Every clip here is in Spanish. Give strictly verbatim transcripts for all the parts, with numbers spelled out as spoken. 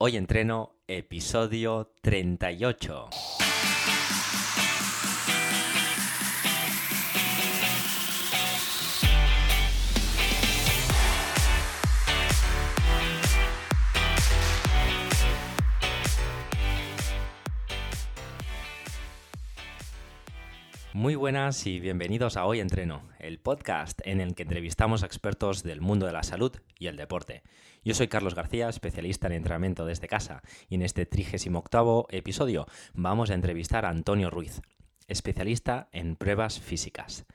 Hoy Entreno, episodio treinta y ocho. Muy buenas y bienvenidos a Hoy Entreno, el podcast en el que entrevistamos a expertos del mundo de la salud y el deporte. Yo soy Carlos García, especialista en entrenamiento desde casa, y en este trigésimo octavo episodio vamos a entrevistar a Antonio Ruiz, especialista en pruebas físicas.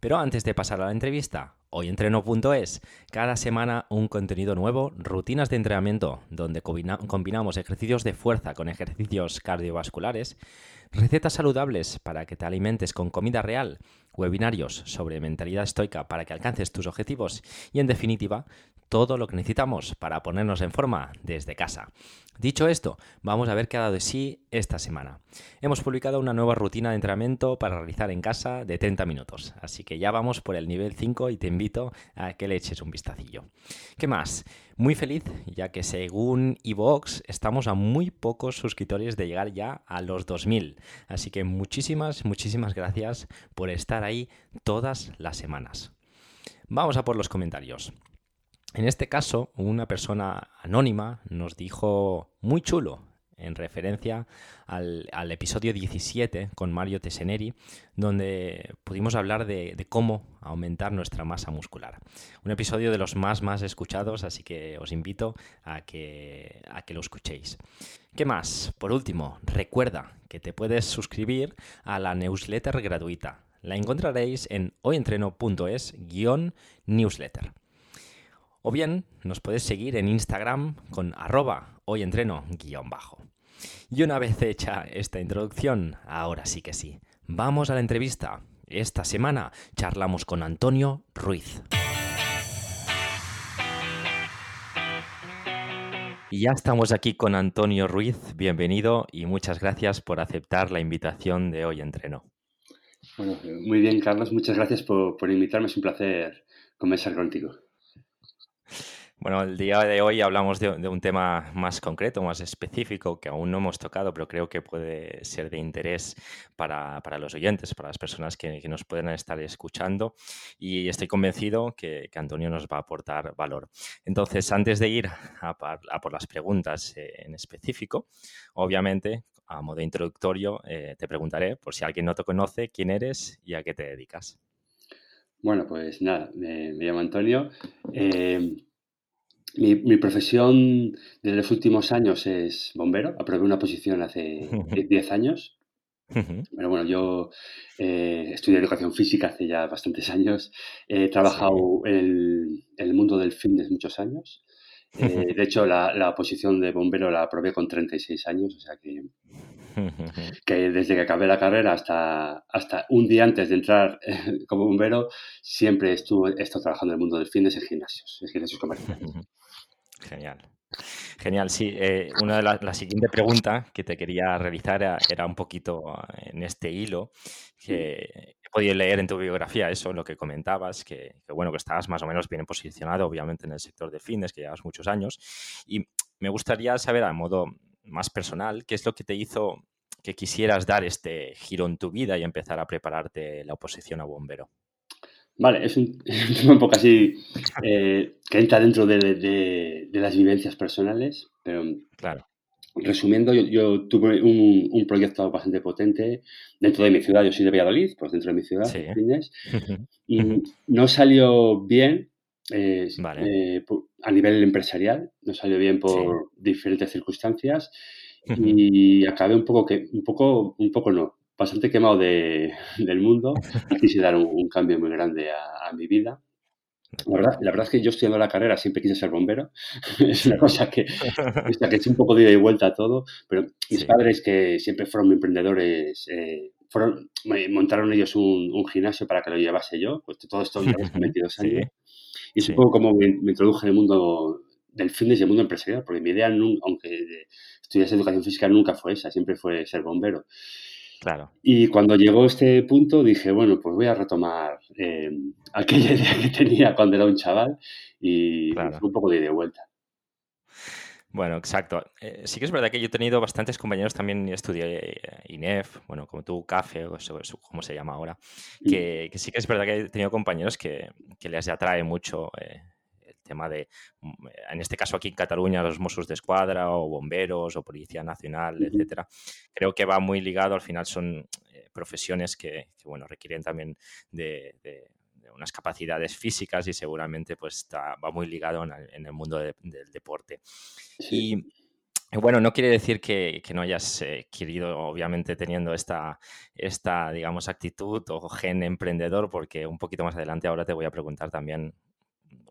Pero antes de pasar a la entrevista, hoy entreno punto es, cada semana un contenido nuevo, rutinas de entrenamiento, donde combinamos ejercicios de fuerza con ejercicios cardiovasculares, recetas saludables para que te alimentes con comida real, webinarios sobre mentalidad estoica para que alcances tus objetivos y, en definitiva, todo lo que necesitamos para ponernos en forma desde casa. Dicho esto, vamos a ver qué ha dado de sí esta semana. Hemos publicado una nueva rutina de entrenamiento para realizar en casa de treinta minutos, así que ya vamos por el nivel cinco y te invito a que le eches un vistacillo. ¿Qué más? Muy feliz, ya que según iVoox estamos a muy pocos suscriptores de llegar ya a los dos mil, así que muchísimas, muchísimas gracias por estar ahí todas las semanas. Vamos a por los comentarios. En este caso, una persona anónima nos dijo muy chulo en referencia al, al episodio diecisiete con Mario Teseneri, donde pudimos hablar de, de cómo aumentar nuestra masa muscular. Un episodio de los más, más escuchados, así que os invito a que, a que lo escuchéis. ¿Qué más? Por último, recuerda que te puedes suscribir a la newsletter gratuita. La encontraréis en hoy entreno punto es guión newsletter. O bien, nos podéis seguir en Instagram con arroba hoyentreno guión bajo. Y una vez hecha esta introducción, ahora sí que sí, vamos a la entrevista. Esta semana charlamos con Antonio Ruiz. Y ya estamos aquí con Antonio Ruiz. Bienvenido y muchas gracias por aceptar la invitación de Hoy Entreno. Bueno, muy bien, Carlos. Muchas gracias por, por invitarme. Es un placer conversar contigo. Bueno, el día de hoy hablamos de, de un tema más concreto, más específico, que aún no hemos tocado, pero creo que puede ser de interés para, para los oyentes, para las personas que, que nos pueden estar escuchando, y estoy convencido que, que Antonio nos va a aportar valor. Entonces, antes de ir a, a por las preguntas en específico, obviamente, a modo introductorio, eh, te preguntaré, por si alguien no te conoce, quién eres y a qué te dedicas. Bueno, pues nada, me, me llamo Antonio. Eh, mi, mi profesión desde los últimos años es bombero. Aprobé una posición hace diez años. Pero bueno, yo eh, estudié educación física hace ya bastantes años. He trabajado sí. en, el, en el mundo del fitness muchos años. Eh, de hecho, la, la posición de bombero la aprobé con treinta y seis años, o sea que, que desde que acabé la carrera hasta, hasta un día antes de entrar como bombero, siempre estuve, he estado trabajando en el mundo del fitness en gimnasios, en gimnasios comerciales. Genial. Genial, sí. Eh, una de la, la siguiente pregunta que te quería realizar era, era un poquito en este hilo que he podido leer en tu biografía, eso, lo que comentabas, que, que bueno, que estabas más o menos bien posicionado, obviamente, en el sector de fitness, que llevas muchos años. Y me gustaría saber, a modo más personal, qué es lo que te hizo que quisieras dar este giro en tu vida y empezar a prepararte la oposición a bombero. Vale, es un, es un poco así eh, que entra dentro de, de, de las vivencias personales, pero claro. Resumiendo, yo, yo tuve un, un proyecto bastante potente dentro de mi ciudad. Yo soy de Valladolid, pues dentro de mi ciudad, sí. Fitness, y no salió bien eh, vale. eh, a nivel empresarial, no salió bien por sí. diferentes circunstancias y acabé un poco que, un poco, un poco no. bastante quemado de, del mundo, quise dar un, un cambio muy grande a, a mi vida. La verdad, la verdad es que yo estudiando la carrera siempre quise ser bombero. Es una cosa que, que es un poco de ida y vuelta a todo, pero mis sí. padres, que siempre fueron emprendedores, eh, fueron, montaron ellos un, un gimnasio para que lo llevase yo, pues todo esto ya con veintidós años. Sí. Y es un poco como me, me introduje en el mundo del fitness y el mundo empresarial, porque mi idea, nunca, aunque estudiase educación física, nunca fue esa, siempre fue ser bombero. Claro. Y cuando llegó este punto dije, bueno, pues voy a retomar eh, aquella idea que tenía cuando era un chaval y claro. fue un poco de ida y vuelta. Bueno, exacto. Eh, sí que es verdad que yo he tenido bastantes compañeros también, estudié INEF, bueno, como tú, CAFE, o eso, eso, como se llama ahora, que, que sí que es verdad que he tenido compañeros que, que les atrae mucho eh, el tema de, en este caso aquí en Cataluña, los Mossos de Escuadra o bomberos o Policía Nacional, etcétera. Creo que va muy ligado, al final son eh, profesiones que, que, bueno, requieren también de... de unas capacidades físicas y seguramente pues está, va muy ligado en el, en el mundo de, del deporte. Sí. Y bueno, no quiere decir que, que no hayas eh, querido, obviamente, teniendo esta, esta, digamos, actitud o gen emprendedor, porque un poquito más adelante ahora te voy a preguntar también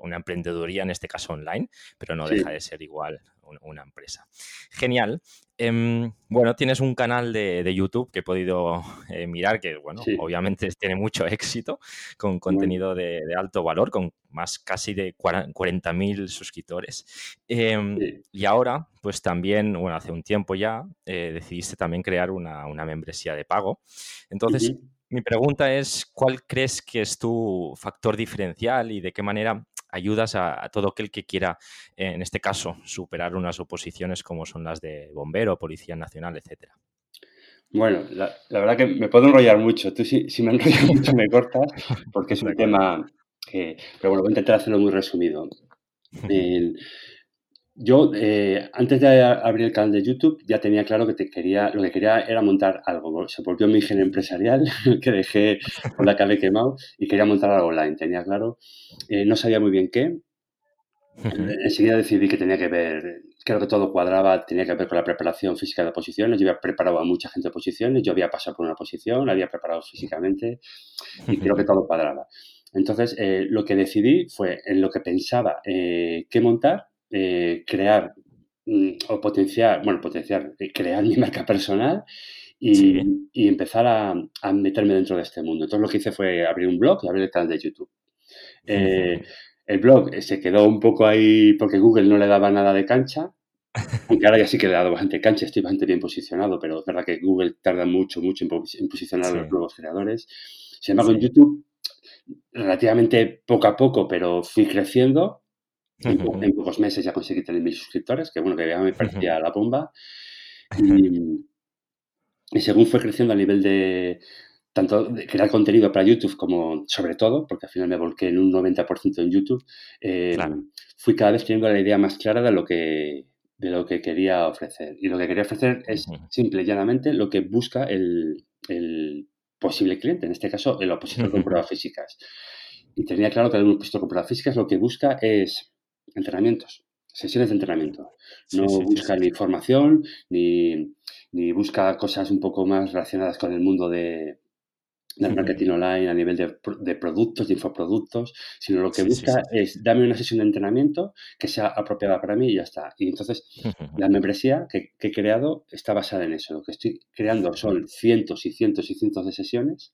una emprendeduría, en este caso online, pero no sí. deja de ser igual una empresa. Genial. Eh, bueno, tienes un canal de, de YouTube que he podido eh, mirar, que bueno, sí. obviamente tiene mucho éxito, con contenido de, de alto valor, con más casi de cuarenta mil suscriptores. Eh, sí. Y ahora, pues también, bueno, hace un tiempo ya, eh, decidiste también crear una, una membresía de pago. Entonces, uh-huh. mi pregunta es, ¿cuál crees que es tu factor diferencial y de qué manera ayudas a, a todo aquel que quiera, en este caso, superar unas oposiciones como son las de bombero, Policía Nacional, etcétera? Bueno, la, la verdad que me puedo enrollar mucho. Tú si, si me enrollas mucho me cortas, porque es un tema que... Pero bueno, voy a intentar hacerlo muy resumido. Eh, yo, eh, antes de abrir el canal de YouTube, ya tenía claro que te quería, lo que quería era montar algo. Se volvió mi gen empresarial, que dejé por la cabeza quemado, y quería montar algo online. Tenía claro, eh, no sabía muy bien qué. Enseguida decidí que tenía que ver, creo que todo cuadraba, tenía que ver con la preparación física de oposiciones. Yo había preparado a mucha gente de oposiciones, yo había pasado por una oposición, la había preparado físicamente y creo que todo cuadraba. Entonces, eh, lo que decidí fue, en lo que pensaba eh, qué montar, eh, crear mm, o potenciar, bueno, potenciar, eh, crear mi marca personal y, sí. y empezar a, a meterme dentro de este mundo. Entonces, lo que hice fue abrir un blog y abrir el canal de YouTube. Eh, sí. El blog se quedó un poco ahí porque Google no le daba nada de cancha, aunque ahora ya sí que le he dado bastante cancha, estoy bastante bien posicionado, pero es verdad que Google tarda mucho, mucho en posicionar sí. a los nuevos creadores. Sin embargo, sí. en YouTube, relativamente poco a poco, pero fui creciendo. En, uh-huh. en pocos meses ya conseguí tener mil suscriptores, que bueno, que ya me parecía uh-huh. la bomba. Y, y según fue creciendo a nivel de... tanto de crear contenido para YouTube como sobre todo, porque al final me volqué en un noventa por ciento en YouTube, eh, claro. fui cada vez teniendo la idea más clara de lo que de lo que quería ofrecer. Y lo que quería ofrecer es uh-huh. simple y llanamente lo que busca el, el posible cliente, en este caso el opositor uh-huh. con pruebas físicas. Y tenía claro que el opositor con pruebas físicas lo que busca es entrenamientos, sesiones de entrenamiento. No sí, sí, busca sí, sí. ni formación, ni, ni busca cosas un poco más relacionadas con el mundo de... del marketing online a nivel de, de productos, de infoproductos, sino lo que sí, busca sí, sí. es dame una sesión de entrenamiento que sea apropiada para mí y ya está. Y entonces la membresía que, que he creado está basada en eso. Lo que estoy creando son cientos y cientos y cientos de sesiones.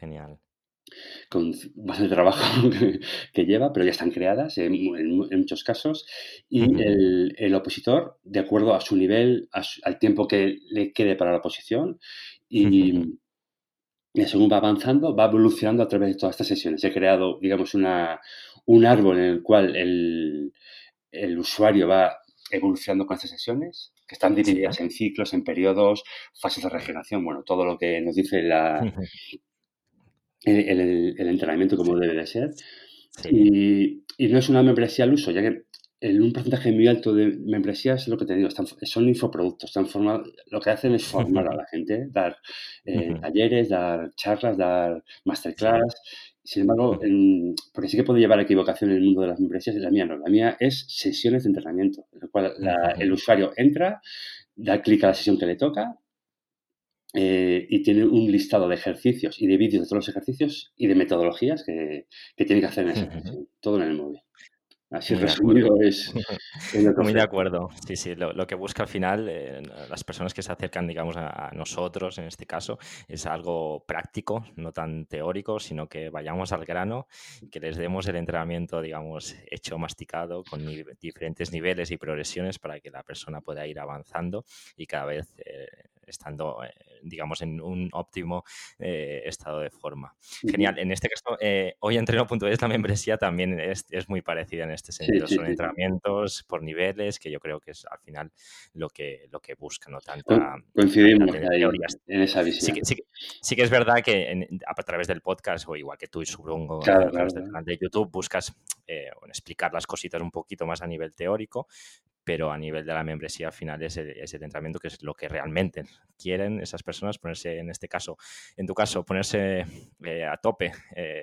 Genial. Con bastante trabajo que lleva, pero ya están creadas en, en, en muchos casos. Y uh-huh. el, el opositor, de acuerdo a su nivel, a su, al tiempo que le quede para la oposición y... Uh-huh. Y según va avanzando, va evolucionando a través de todas estas sesiones. He creado, digamos, una, un árbol en el cual el, el usuario va evolucionando con estas sesiones, que están divididas sí. en ciclos, en periodos, fases de regeneración, bueno, todo lo que nos dice la, el, el, el entrenamiento como sí. debe de ser. Sí. Y, y no es una membresía al uso, ya que en un porcentaje muy alto de membresías es lo que te digo, están, son infoproductos, están forma, lo que hacen es formar a la gente, dar eh, uh-huh. talleres, dar charlas, dar masterclass. Sin embargo, en, porque sí que puede llevar a equivocación en el mundo de las membresías, la mía no, la mía es sesiones de entrenamiento, en la cual la, el usuario entra, da clic a la sesión que le toca eh, y tiene un listado de ejercicios y de vídeos de todos los ejercicios y de metodologías que, que tiene que hacer en esa sesión, uh-huh. todo en el móvil. Así muy resumido de es... Muy de acuerdo. Sí, sí. Lo, lo que busca al final eh, las personas que se acercan, digamos, a, a nosotros, en este caso, es algo práctico, no tan teórico, sino que vayamos al grano, que les demos el entrenamiento, digamos, hecho, masticado, con ni- diferentes niveles y progresiones para que la persona pueda ir avanzando y cada vez... Eh, estando digamos, en un óptimo eh, estado de forma. Genial. En este caso, eh, hoy entreno punto es, la membresía también es, es muy parecida en este sentido. Sí, sí, Son sí. entrenamientos por niveles, que yo creo que es al final lo que, lo que buscan, no tanto... Coincidimos la, la en esa visión. Sí que, sí, que, sí que es verdad que en, a través del podcast, o igual que tú y Subrungo, claro, a través claro. del canal de YouTube, buscas eh, explicar las cositas un poquito más a nivel teórico, pero a nivel de la membresía al final es el, es el entrenamiento, que es lo que realmente quieren esas personas, ponerse en este caso, en tu caso, ponerse eh, a tope eh,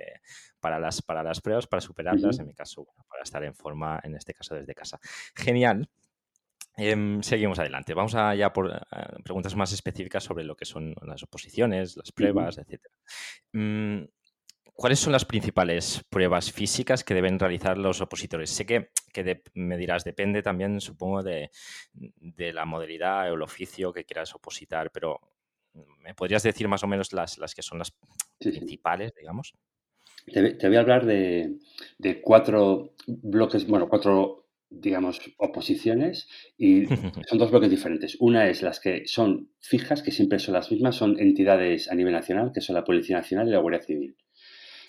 para, las, para las pruebas, para superarlas, uh-huh. en mi caso, bueno, para estar en forma, en este caso desde casa. Genial. Eh, seguimos adelante. Vamos a ya por a preguntas más específicas sobre lo que son las oposiciones, las pruebas, uh-huh. etcétera. Mm, ¿Cuáles son las principales pruebas físicas que deben realizar los opositores? Sé que, que de, me dirás, depende también, supongo, de, de la modalidad o el oficio que quieras opositar, pero ¿me podrías decir más o menos las, las que son las sí, principales, sí. digamos? Te, te voy a hablar de, de cuatro bloques, bueno, cuatro... digamos, oposiciones, y son dos bloques diferentes. Una es las que son fijas, que siempre son las mismas, son entidades a nivel nacional, que son la Policía Nacional y la Guardia Civil.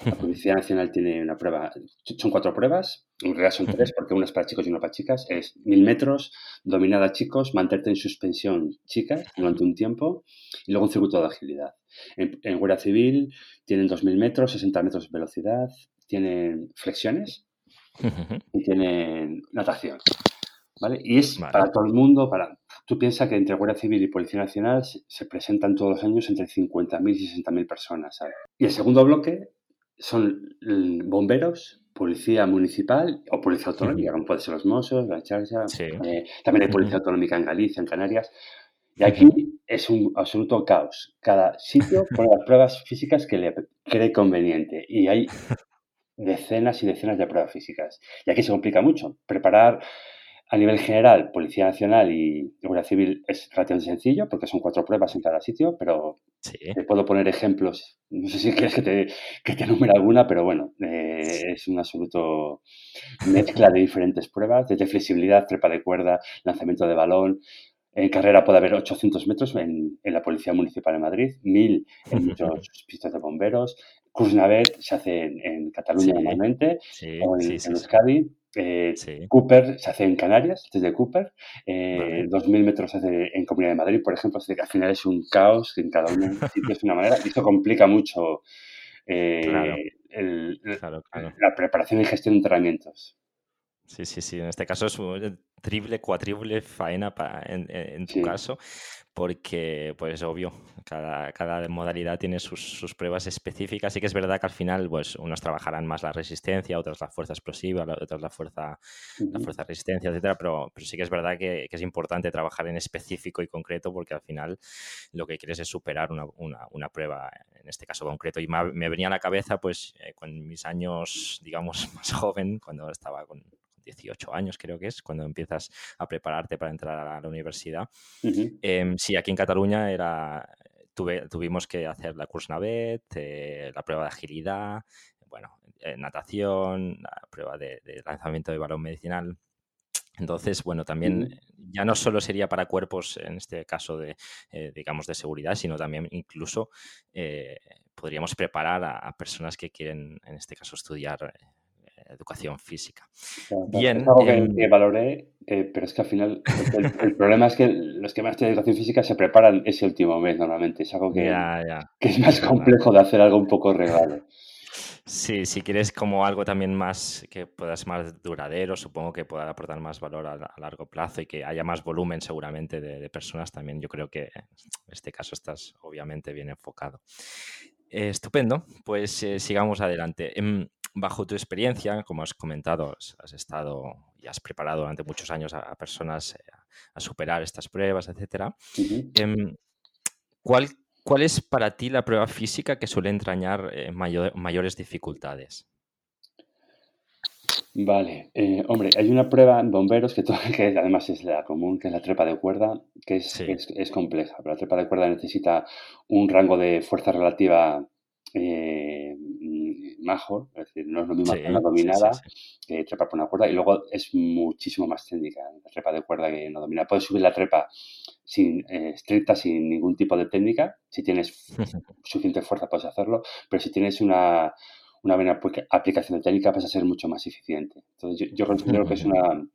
La Policía Nacional tiene una prueba, son cuatro pruebas, en realidad son tres, porque una es para chicos y una para chicas, es mil metros, dominada chicos, mantenerte en suspensión chicas durante un tiempo, y luego un circuito de agilidad. En, en Guardia Civil tienen dos mil metros, sesenta metros de velocidad, tienen flexiones, y tienen natación, ¿vale? Y es vale. para todo el mundo. Para Tú piensas que entre Guardia Civil y Policía Nacional se, se presentan todos los años entre cincuenta mil y sesenta mil personas, ¿sabes? Y el segundo bloque son bomberos, policía municipal o policía autonómica, como pueden ser los Mossos, la Charja, sí. eh, también hay policía autonómica en Galicia, en Canarias. Y aquí es un absoluto caos. Cada sitio pone las pruebas físicas que le cree conveniente, y hay... decenas y decenas de pruebas físicas. Y aquí se complica mucho. Preparar a nivel general, Policía Nacional y Guardia Civil, es relativamente sencillo porque son cuatro pruebas en cada sitio, pero sí. te puedo poner ejemplos. No sé si quieres que te, que te enumere alguna, pero bueno, eh, sí. es un absoluto mezcla de diferentes pruebas, desde flexibilidad, trepa de cuerda, lanzamiento de balón. En carrera puede haber ochocientos metros en, en la Policía Municipal de Madrid, mil en muchos pistas de bomberos. Cruz Navet se hace en, en Cataluña sí, normalmente, sí, o en, sí, sí, en Euskadi. Sí. Eh, sí. Cooper se hace en Canarias, desde Cooper. Eh, vale. dos mil metros se hace en Comunidad de Madrid, por ejemplo. Así que al final es un caos, que en cada uno es una manera. Y esto complica mucho eh, claro. El, claro, claro. la preparación y gestión de entrenamientos. Sí, sí, sí. En este caso es un triple, cuatriple faena para, en, en tu sí. caso, porque, pues, obvio, cada, cada modalidad tiene sus, sus pruebas específicas. Sí que es verdad que al final, pues, unos trabajarán más la resistencia, otros la fuerza explosiva, otros la fuerza, uh-huh. la fuerza resistencia, etcétera. Pero, pero sí que es verdad que, que es importante trabajar en específico y concreto, porque al final lo que quieres es superar una, una, una prueba, en este caso concreto. Y me, me venía a la cabeza, pues, eh, con mis años, digamos, más joven, cuando estaba con dieciocho años, creo que es, cuando empiezas a prepararte para entrar a la universidad. Uh-huh. Eh, sí, aquí en Cataluña era tuve, tuvimos que hacer la Curs Navet, eh, la prueba de agilidad, bueno, eh, natación, la prueba de, de lanzamiento de balón medicinal. Entonces, bueno, también ya no solo sería para cuerpos, en este caso, de eh, digamos, de seguridad, sino también incluso eh, podríamos preparar a, a personas que quieren, en este caso, estudiar eh, educación física. Claro, bien, es algo eh, que valoré, eh, pero es que al final el, el problema es que los que más tienen educación física se preparan ese último mes normalmente. Es algo que, ya, ya. que es más complejo de hacer algo un poco regalo. Sí, si quieres como algo también más que pueda ser más duradero, supongo que pueda aportar más valor a, a largo plazo y que haya más volumen seguramente de, de personas también. Yo creo que en este caso estás obviamente bien enfocado. Eh, estupendo, pues eh, sigamos adelante. Eh, Bajo tu experiencia, como has comentado, has estado y has preparado durante muchos años a, a personas a, a superar estas pruebas, etcétera. Uh-huh. Eh, ¿cuál, ¿Cuál es para ti la prueba física que suele entrañar eh, mayor, mayores dificultades? Vale. Eh, hombre, hay una prueba en bomberos que, todo, que además es la común, que es la trepa de cuerda, que es, sí. es, es compleja. Pero la trepa de cuerda necesita un rango de fuerza relativa Eh, majo, es decir, no es lo mismo hacer sí, una dominada sí, sí, sí. que trepar por una cuerda, y luego es muchísimo más técnica la trepa de cuerda que una dominada. Puedes subir la trepa sin eh, estricta, sin ningún tipo de técnica. Si tienes suficiente fuerza puedes hacerlo, pero si tienes una, una buena aplicación de técnica vas a ser mucho más eficiente. Entonces yo, yo considero que es una,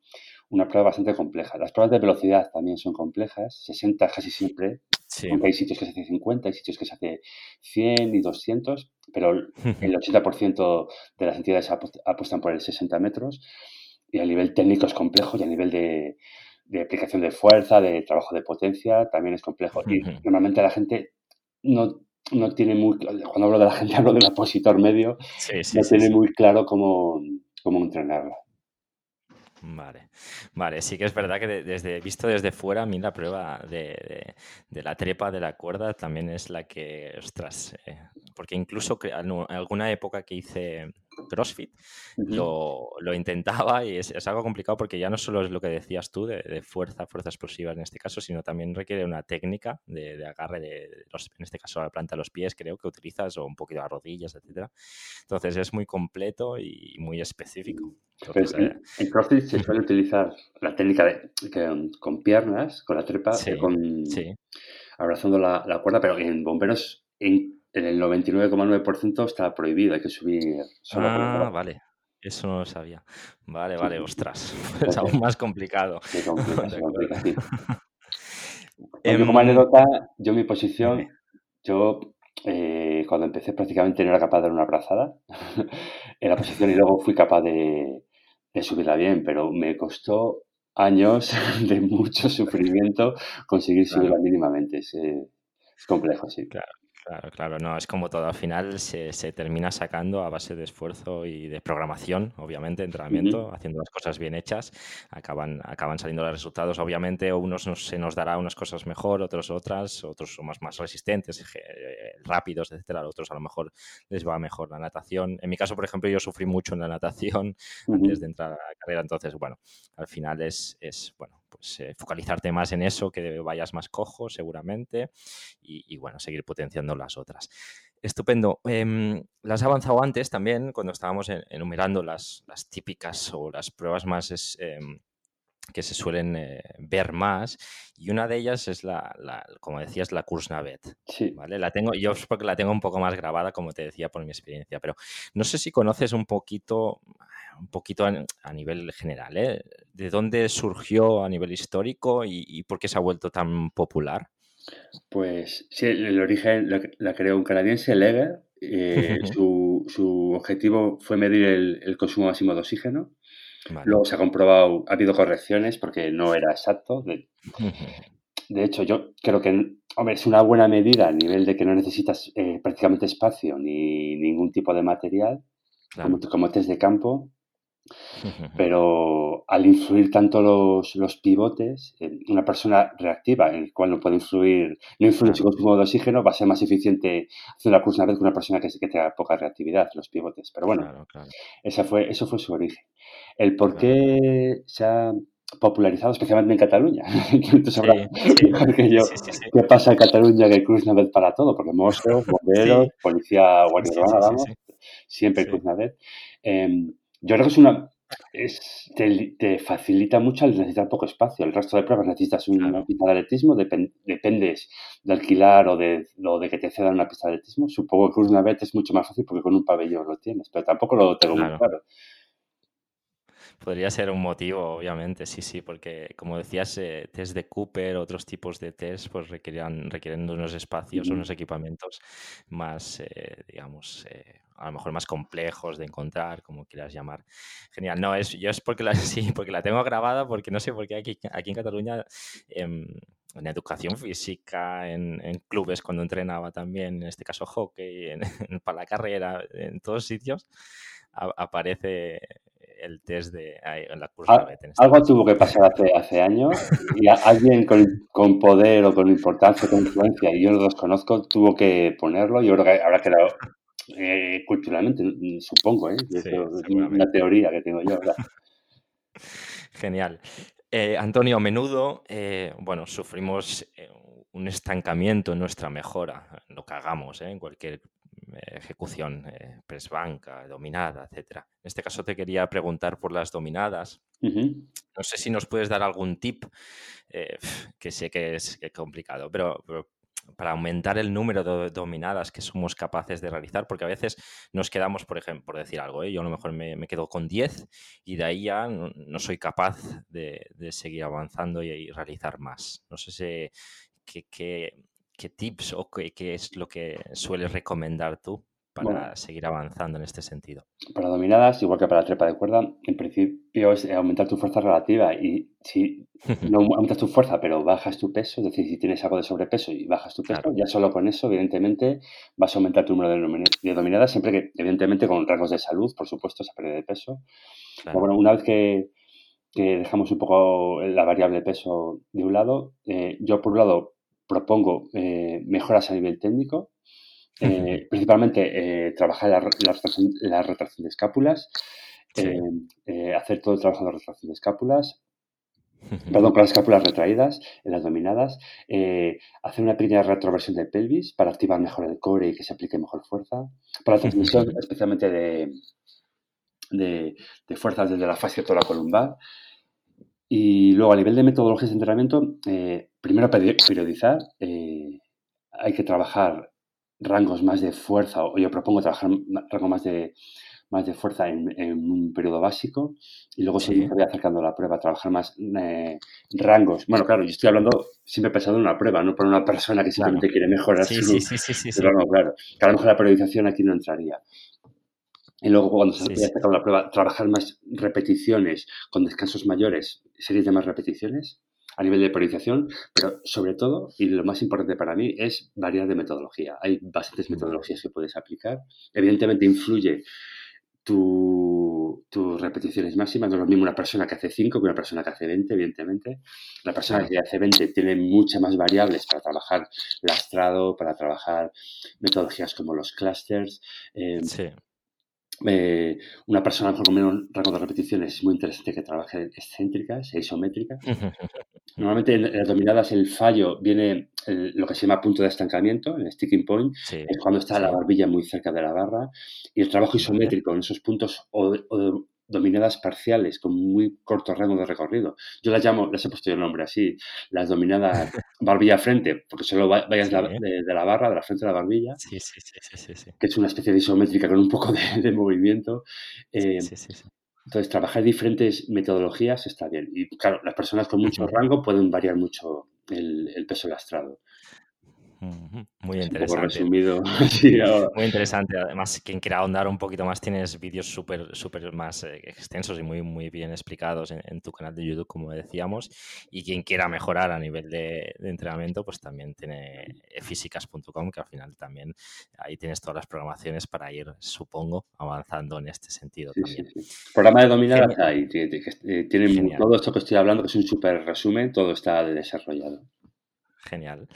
una prueba bastante compleja. Las pruebas de velocidad también son complejas, sesenta casi siempre. Sí. Hay sitios que se hace cincuenta, hay sitios que se hace cien y doscientos, pero el ochenta por ciento de las entidades apuestan por el sesenta metros, y a nivel técnico es complejo, y a nivel de, de aplicación de fuerza, de trabajo de potencia, también es complejo. Y uh-huh. normalmente la gente no, no tiene muy claro, cuando hablo de la gente hablo del opositor medio, sí, sí, no sí, tiene sí. muy claro cómo, cómo entrenarla. Vale, vale, sí que es verdad que desde visto desde fuera, a mí la prueba de, de, de la trepa de la cuerda también es la que, ostras, eh, porque incluso en alguna época que hice CrossFit lo, lo intentaba, y es, es algo complicado porque ya no solo es lo que decías tú de, de fuerza, fuerza explosiva en este caso, sino también requiere una técnica de, de agarre de los, en este caso la planta de los pies, creo que utilizas, o un poquito las rodillas, etcétera. Entonces es muy completo y muy específico. Entonces, pues en, en CrossFit se suele utilizar la técnica de, que, con piernas, con la trepa, sí, con, sí. abrazando la, la cuerda, pero en bomberos en, en el noventa y nueve coma nueve por ciento está prohibido, hay que subir solo. Ah, vale, eso no lo sabía. Vale, vale, sí. ostras, es sí. aún más complicado. Se complica, se complica, sí. Bueno, um, como anécdota, yo mi posición, yo... Eh, cuando empecé prácticamente no era capaz de dar una brazada en la posición, y luego fui capaz de, de subirla bien, pero me costó años de mucho sufrimiento conseguir claro. subirla mínimamente. Es, eh, es complejo, sí. Claro, claro, claro. No, es como todo. Al final se, se termina sacando a base de esfuerzo y de programación, obviamente, entrenamiento, uh-huh. haciendo las cosas bien hechas, acaban, acaban saliendo los resultados. Obviamente, unos nos, se nos dará unas cosas mejor, otros otras, otros son más, más resistentes, rápidos, etcétera. A otros a lo mejor les va mejor la natación. En mi caso, por ejemplo, yo sufrí mucho en la natación uh-huh. antes de entrar a la carrera. Entonces, bueno, al final es, es bueno, pues eh, focalizarte más en eso, que vayas más cojo seguramente, y, y bueno, seguir potenciando las otras. Estupendo. Eh, las has avanzado antes también, cuando estábamos enumerando las, las típicas o las pruebas más... Es, eh, que se suelen eh, ver más, y una de ellas es la, la como decías, la Kursnavet. Sí. ¿Vale? La tengo, yo es porque la tengo un poco más grabada, como te decía, por mi experiencia, pero no sé si conoces un poquito, un poquito a, a nivel general, ¿eh? ¿De dónde surgió a nivel histórico y, y por qué se ha vuelto tan popular? Pues sí, el origen la, la creó un canadiense, Léger. Eh, su, su objetivo fue medir el, el consumo máximo de oxígeno. Vale. Luego se ha comprobado, ha habido correcciones porque no era exacto. De, de hecho, yo creo que, hombre, es una buena medida a nivel de que no necesitas eh, prácticamente espacio ni ningún tipo de material, claro. como, como test de campo. Pero al influir tanto los, los pivotes, eh, una persona reactiva, en el cual no puede influir, no influye su consumo de oxígeno, va a ser más eficiente hacer la Kursnavet que una persona que, que tenga poca reactividad, los pivotes. Pero bueno, claro, claro. Esa fue, eso fue su origen. El por qué claro. se ha popularizado, especialmente en Cataluña. Tú sabrás sí, sí, que yo, sí, sí, sí. qué pasa en Cataluña, que el Kursnavet para todo, porque Mossos, bomberos, sí. policía, guardia urbana, sí, sí, vamos, sí, sí. siempre sí. Kursnavet. Eh, Yo creo que es una es, te, te facilita mucho al necesitar poco espacio. El resto de pruebas necesitas una claro. pista de atletismo, depend, dependes de alquilar o de, o de que te cedan una pista de atletismo. Supongo que una vez es mucho más fácil porque con un pabellón lo tienes, pero tampoco lo tengo claro. muy claro. Podría ser un motivo, obviamente, sí, sí, porque como decías, eh, test de Cooper, otros tipos de test, pues requerían, requieren unos espacios mm-hmm. o unos equipamientos más, eh, digamos, eh, a lo mejor más complejos de encontrar, como quieras llamar. Genial. No, es, yo es porque la, sí, porque la tengo grabada, porque no sé por qué aquí, aquí en Cataluña... Eh, en educación física, en, en clubes cuando entrenaba también, en este caso hockey, en, en, para la carrera, en todos sitios, a, aparece el test de en la Kursnavet. Este Algo caso. Tuvo que pasar hace, hace años y a, alguien con, con poder o con importancia, con influencia, y yo no los conozco, tuvo que ponerlo. Yo creo que habrá quedado eh, culturalmente, supongo, ¿eh? Sí, una teoría que tengo yo ahora. Genial. Eh, Antonio, a menudo eh, bueno, sufrimos eh, un estancamiento en nuestra mejora, en lo que hagamos, eh, en cualquier ejecución, eh, press banca, dominada, etcétera. En este caso te quería preguntar por las dominadas. Uh-huh. No sé si nos puedes dar algún tip, eh, que sé que es complicado, pero, pero para aumentar el número de dominadas que somos capaces de realizar, porque a veces nos quedamos, por ejemplo, por decir algo, ¿eh? yo a lo mejor me, me quedo con diez y de ahí ya no, no soy capaz de, de seguir avanzando y, y realizar más. No sé si, qué, qué, qué tips o qué, qué es lo que sueles recomendar tú para bueno, seguir avanzando en este sentido. Para dominadas, igual que para trepa de cuerda, en principio es aumentar tu fuerza relativa y si no aumentas tu fuerza pero bajas tu peso, es decir, si tienes algo de sobrepeso y bajas tu peso, claro, ya solo con eso evidentemente vas a aumentar tu número de dominadas, siempre que evidentemente con rasgos de salud, por supuesto, esa pérdida de peso. Claro. Bueno, una vez que, que dejamos un poco la variable peso de un lado, eh, yo por un lado propongo eh, mejoras a nivel técnico. Eh, principalmente eh, trabajar la, la, retracción, la retracción de escápulas, sí. eh, eh, hacer todo el trabajo de retracción de escápulas, perdón, con las escápulas retraídas, en las dominadas, eh, hacer una pequeña retroversión del pelvis para activar mejor el core y que se aplique mejor fuerza, para la transmisión especialmente de, de, de fuerzas desde la fascia toracolumbar. Y luego a nivel de metodologías de entrenamiento, eh, primero periodizar, eh, hay que trabajar rangos más de fuerza, o yo propongo trabajar rangos más de más de fuerza en, en un periodo básico y luego sí. se voy acercando a la prueba, trabajar más eh, rangos. Bueno, claro, yo estoy hablando siempre pensando en una prueba, no para una persona que simplemente claro. quiere mejorar sí, su sí, sí, sí, sí, sí. rango, claro. Que a lo mejor la periodización aquí no entraría. Y luego cuando se haya sacado la prueba, trabajar más repeticiones con descansos mayores, series de más repeticiones a nivel de priorización, pero sobre todo, y lo más importante para mí, es variar de metodología. Hay bastantes metodologías que puedes aplicar. Evidentemente influye tu, tus repeticiones máximas. No es lo mismo una persona que hace cinco que una persona que hace veinte, evidentemente. La persona que hace veinte tiene muchas más variables para trabajar lastrado, para trabajar metodologías como los clusters. Eh, sí. Eh, una persona con menos rango de repeticiones es muy interesante que trabaje excéntricas e isométricas. Normalmente en las dominadas el fallo viene el, lo que se llama punto de estancamiento, el sticking point, sí, es cuando está sí. la barbilla muy cerca de la barra, y el trabajo isométrico en esos puntos o, o dominadas parciales con muy corto rango de recorrido. Yo las llamo, las he puesto yo el nombre así, las dominadas barbilla frente, porque solo vayas sí, la, de, de la barra, de la frente a la barbilla, sí, sí, sí, sí, sí, sí. que es una especie de isométrica con un poco de, de movimiento. Eh, sí, sí, sí, sí. Entonces, trabajar diferentes metodologías está bien. Y claro, las personas con mucho uh-huh. rango pueden variar mucho el, el peso lastrado. Muy interesante. Resumido. Sí, ahora. Muy interesante. Además, quien quiera ahondar un poquito más, tienes vídeos súper, súper más eh, extensos y muy, muy bien explicados en, en tu canal de YouTube, como decíamos. Y quien quiera mejorar a nivel de, de entrenamiento, pues también tiene e físicas punto com, que al final también ahí tienes todas las programaciones para ir, supongo, avanzando en este sentido sí, también. Sí, sí. Programa de dominadas ahí. Tienen todo esto que estoy hablando, que es un súper resumen, todo está desarrollado. Genial.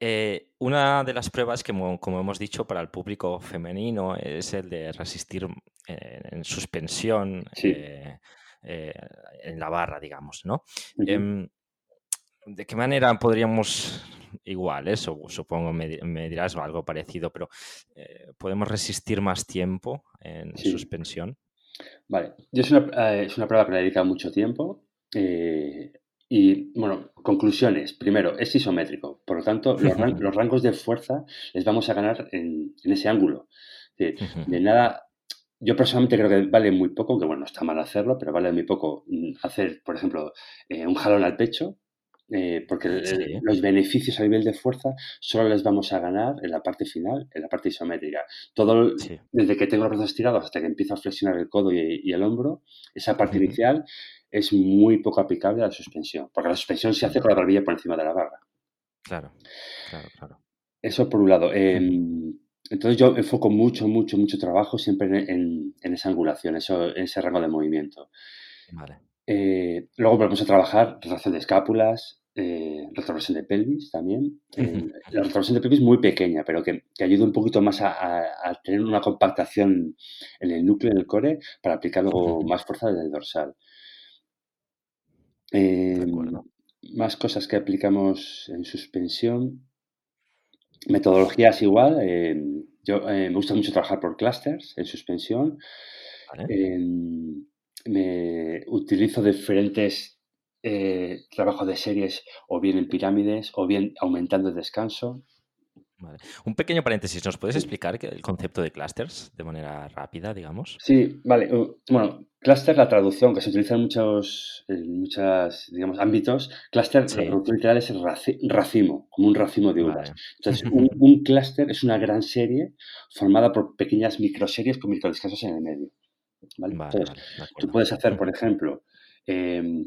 Eh, una de las pruebas que, como hemos dicho, para el público femenino es el de resistir eh, en suspensión sí. eh, eh, en la barra, digamos, ¿no? Uh-huh. Eh, ¿De qué manera podríamos, igual, eso supongo me, me dirás algo parecido, pero eh, ¿podemos resistir más tiempo en sí. suspensión? Vale, es una, eh, es una prueba que le dedica mucho tiempo. Eh... Y, bueno, conclusiones. Primero, es isométrico. Por lo tanto, los, ran- los rangos de fuerza les vamos a ganar en, en ese ángulo. De, de nada, yo personalmente creo que vale muy poco, aunque, bueno, no está mal hacerlo, pero vale muy poco hacer, por ejemplo, eh, un jalón al pecho, eh, porque sí. eh, los beneficios a nivel de fuerza solo les vamos a ganar en la parte final, en la parte isométrica. Todo sí. desde que tengo los brazos tirados hasta que empiezo a flexionar el codo y, y el hombro, esa parte uh-huh. inicial es muy poco aplicable a la suspensión, porque la suspensión se hace con la barbilla por encima de la barra. Claro, claro, claro. Eso por un lado. Eh, sí. Entonces yo enfoco mucho, mucho, mucho trabajo siempre en, en, en esa angulación, eso, en ese rango de movimiento. Vale. Eh, luego volvemos a trabajar retracción de escápulas, eh, retroversión de pelvis también. Eh, la retroversión de pelvis muy pequeña, pero que, que ayuda un poquito más a, a, a tener una compactación en el núcleo, en el core, para aplicar luego más fuerza desde el dorsal. Eh, más cosas que aplicamos en suspensión. Metodologías igual, eh, yo eh, me gusta mucho trabajar por clusters en suspensión. Vale. Eh, me utilizo diferentes eh, trabajos de series o bien en pirámides o bien aumentando el descanso. Vale. Un pequeño paréntesis, ¿nos puedes explicar el concepto de clusters de manera rápida, digamos? Sí, vale. Bueno, cluster, la traducción, que se utiliza en muchos, en muchos digamos, ámbitos. Cluster, sí. La traducción literal es raci- racimo, como un racimo de uvas. Vale. Entonces, un, un cluster es una gran serie formada por pequeñas microseries con microdescansos en el medio. Vale, vale. Entonces, vale, tú puedes hacer, por ejemplo, eh,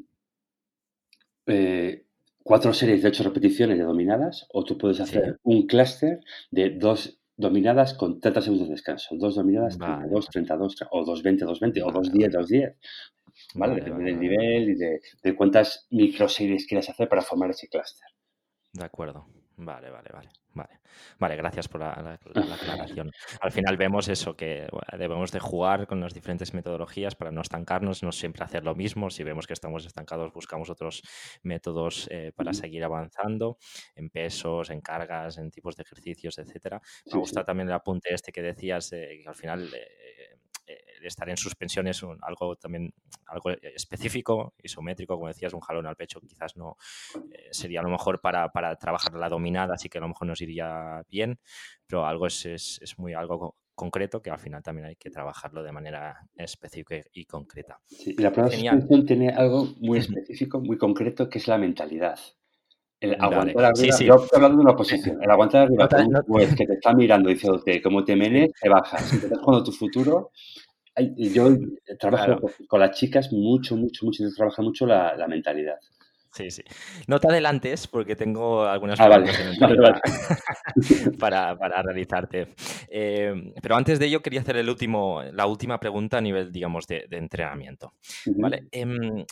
eh, cuatro series de ocho repeticiones de dominadas, o tú puedes hacer sí. un clúster de dos dominadas con treinta segundos de descanso. Dos dominadas, vale. treinta y dos, treinta y dos, o dos veinte, dos veinte, vale. o dos diez, dos diez. ¿Vale? Vale, depende vale, del nivel vale. y de, de cuántas microseries quieras hacer para formar ese clúster. De acuerdo. Vale, vale, vale. Vale, vale, gracias por la, la, la aclaración. Al final vemos eso, que bueno, debemos de jugar con las diferentes metodologías para no estancarnos, no siempre hacer lo mismo. Si vemos que estamos estancados, buscamos otros métodos eh, para seguir avanzando en pesos, en cargas, en tipos de ejercicios, etcétera. Me sí, gusta sí. también el apunte este que decías, eh, que al final... Eh, estar en suspensión es un, algo también algo específico, isométrico, como decías, un jalón al pecho quizás no eh, sería a lo mejor para, para trabajar la dominada, así que a lo mejor nos iría bien, pero algo es, es, es muy algo co- concreto que al final también hay que trabajarlo de manera específica y concreta. Sí, y la prueba Genial. de suspensión tiene algo muy específico, muy concreto, que es la mentalidad. El aguantar Dale. arriba, sí, sí. yo estoy hablando de una posición, el aguantar arriba, no, no, pues que te está mirando diciéndote cómo te menes, te bajas, te estás jugando tu futuro. Yo trabajo claro. con, con las chicas mucho, mucho, mucho, trabaja mucho la, la mentalidad. Sí, sí. No te adelantes porque tengo algunas ah, preguntas vale. en el vale, vale. para, para realizarte. Eh, pero antes de ello quería hacer el último, la última pregunta a nivel, digamos, de, de entrenamiento. Uh-huh. ¿Vale? Eh,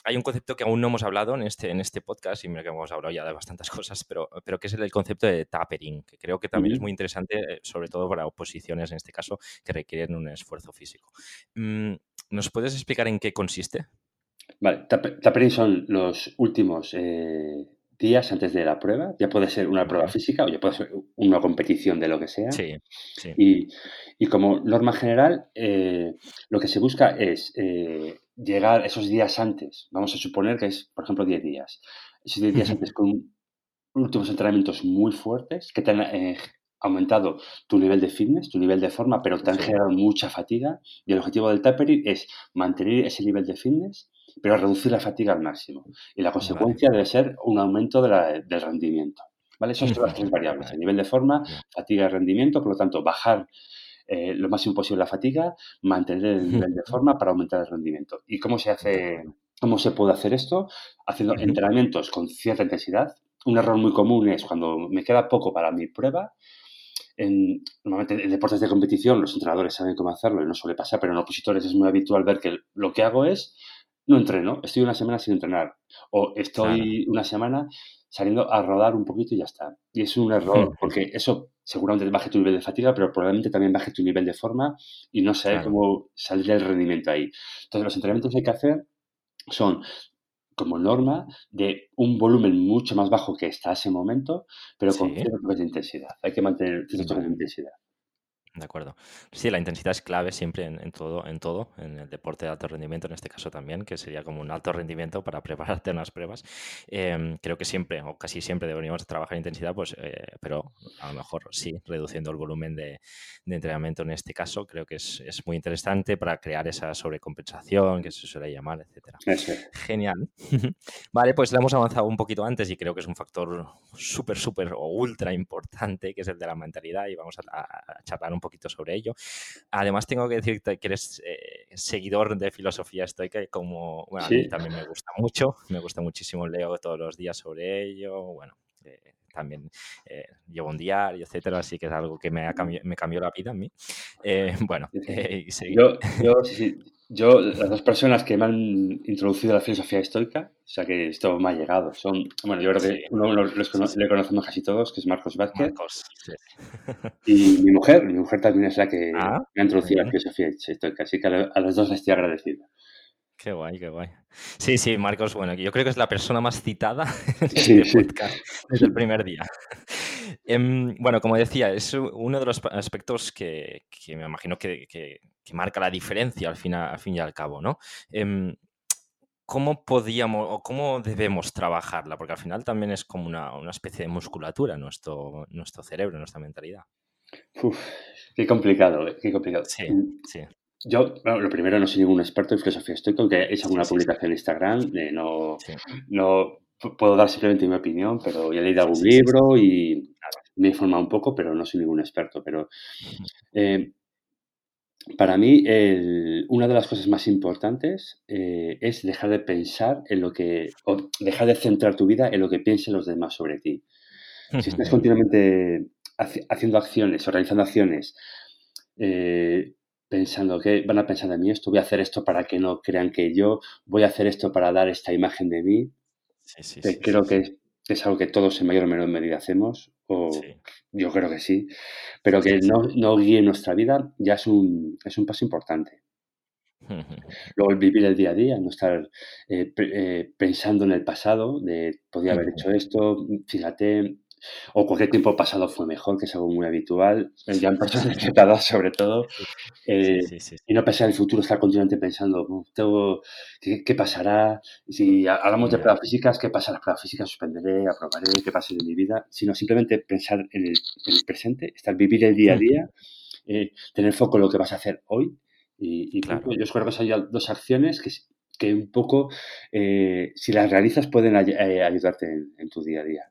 hay un concepto que aún no hemos hablado en este, en este podcast y mira que hemos hablado ya de bastantes cosas, pero, pero que es el, el concepto de tapering, que creo que también uh-huh. es muy interesante, sobre todo para posiciones, en este caso, que requieren un esfuerzo físico. Mm, ¿Nos puedes explicar en qué consiste? Vale, tapering son los últimos eh, días antes de la prueba. Ya puede ser una prueba física o ya puede ser una competición de lo que sea. Sí, sí. Y, y como norma general, eh, lo que se busca es eh, llegar esos días antes. Vamos a suponer que es, por ejemplo, diez días. Esos diez días antes con últimos entrenamientos muy fuertes que te han eh, aumentado tu nivel de fitness, tu nivel de forma, pero te han sí. generado mucha fatiga. Y el objetivo del tapering es mantener ese nivel de fitness, pero reducir la fatiga al máximo. Y la consecuencia vale. debe ser un aumento de la, del rendimiento. ¿Vale? Esas son las tres variables. Vale. El nivel de forma, vale. fatiga y rendimiento. Por lo tanto, bajar eh, lo máximo posible la fatiga, mantener el nivel de forma para aumentar el rendimiento. ¿Y cómo se hace, cómo se puede hacer esto? Haciendo uh-huh. entrenamientos con cierta intensidad. Un error muy común es cuando me queda poco para mi prueba. En, normalmente en deportes de competición los entrenadores saben cómo hacerlo y no suele pasar, pero en opositores es muy habitual ver que lo que hago es no entreno, estoy una semana sin entrenar o estoy claro. una semana saliendo a rodar un poquito y ya está. Y es un error porque eso seguramente baje tu nivel de fatiga, pero probablemente también baje tu nivel de forma y no sé claro. cómo salir el rendimiento ahí. Entonces, los entrenamientos que hay que hacer son, como norma, de un volumen mucho más bajo que está ese momento, pero con sí. cierto nivel de intensidad. Hay que mantener cierto nivel de intensidad. De acuerdo. Sí, la intensidad es clave siempre en, en todo, en todo, en el deporte de alto rendimiento, en este caso también, que sería como un alto rendimiento para prepararte en las pruebas. Eh, creo que siempre, o casi siempre, deberíamos trabajar intensidad, pues, eh, pero a lo mejor sí, reduciendo el volumen de, de entrenamiento en este caso. Creo que es, es muy interesante para crear esa sobrecompensación, que se suele llamar, etcétera. Sí. Genial. Vale, pues la hemos avanzado un poquito antes y creo que es un factor súper, súper o ultra importante, que es el de la mentalidad, y vamos a, a charlar un poco poquito sobre ello. Además, tengo que decirte que eres eh, seguidor de filosofía estoica, y como bueno, sí. a mí también me gusta mucho, me gusta muchísimo, leo todos los días sobre ello, bueno, eh, también eh, llevo un diario, etcétera, así que es algo que me, ha cambi- me cambió la vida a mí. Eh, bueno, eh, y seguir. Yo, yo, sí, sí. yo, las dos personas que me han introducido a la filosofía estoica, o sea que esto me ha llegado, son, bueno, yo creo que sí, uno lo los cono- sí, sí. le conocemos casi todos, que es Marcos Vázquez. Marcos, sí. Y mi mujer, mi mujer también es la que ah, me ha introducido a la filosofía estoica, así que a, lo, a los dos les estoy agradecido. Qué guay, qué guay. Sí, sí, Marcos, bueno, yo creo que es la persona más citada en este sí, podcast sí. desde el primer día. Um, bueno, como decía, es uno de los aspectos que, que me imagino que, que, que marca la diferencia al fin, a, al fin y al cabo, ¿no? Um, ¿Cómo podíamos o cómo debemos trabajarla? Porque al final también es como una, una especie de musculatura nuestro, nuestro cerebro, nuestra mentalidad. Uf, qué complicado, qué complicado. Sí, sí. Yo, bueno, lo primero, no soy ningún experto en filosofía estoica, aunque he hecho alguna sí, sí, publicación sí. en Instagram, eh, no, sí. no puedo dar simplemente mi opinión, pero ya he leído algún sí, sí, libro sí, sí. y claro, me he informado un poco, pero no soy ningún experto. Pero eh, para mí, el, una de las cosas más importantes eh, es dejar de pensar en lo que, o dejar de centrar tu vida en lo que piensen los demás sobre ti. Si estás continuamente haci- haciendo acciones, organizando acciones, eh, pensando que van a pensar de mí esto, voy a hacer esto para que no crean que yo, voy a hacer esto para dar esta imagen de mí. Sí, sí, que sí, creo sí, que sí. Es, es algo que todos en mayor o menor medida hacemos, o sí. yo creo que sí, pero que sí, sí. No, no guíe nuestra vida ya es un, es un paso importante. Luego el vivir el día a día, no estar eh, pre- eh, pensando en el pasado, de podía haber hecho esto, fíjate... O cualquier tiempo pasado fue mejor, que es algo muy habitual, ya en personas de cierta edad sobre todo, eh, sí, sí, sí, sí. y no pensar en el futuro, estar continuamente pensando, tengo, ¿qué, ¿qué pasará? Si hablamos sí, de pruebas físicas, ¿qué pasa? Las pruebas físicas suspenderé, aprobaré, ¿qué pasa de mi vida? Sino simplemente pensar en el, en el presente, estar vivir el día a día, eh, tener foco en lo que vas a hacer hoy. Y, y claro, yo os creo que os ayudan dos acciones que, que un poco, eh, si las realizas, pueden eh, ayudarte en, en tu día a día.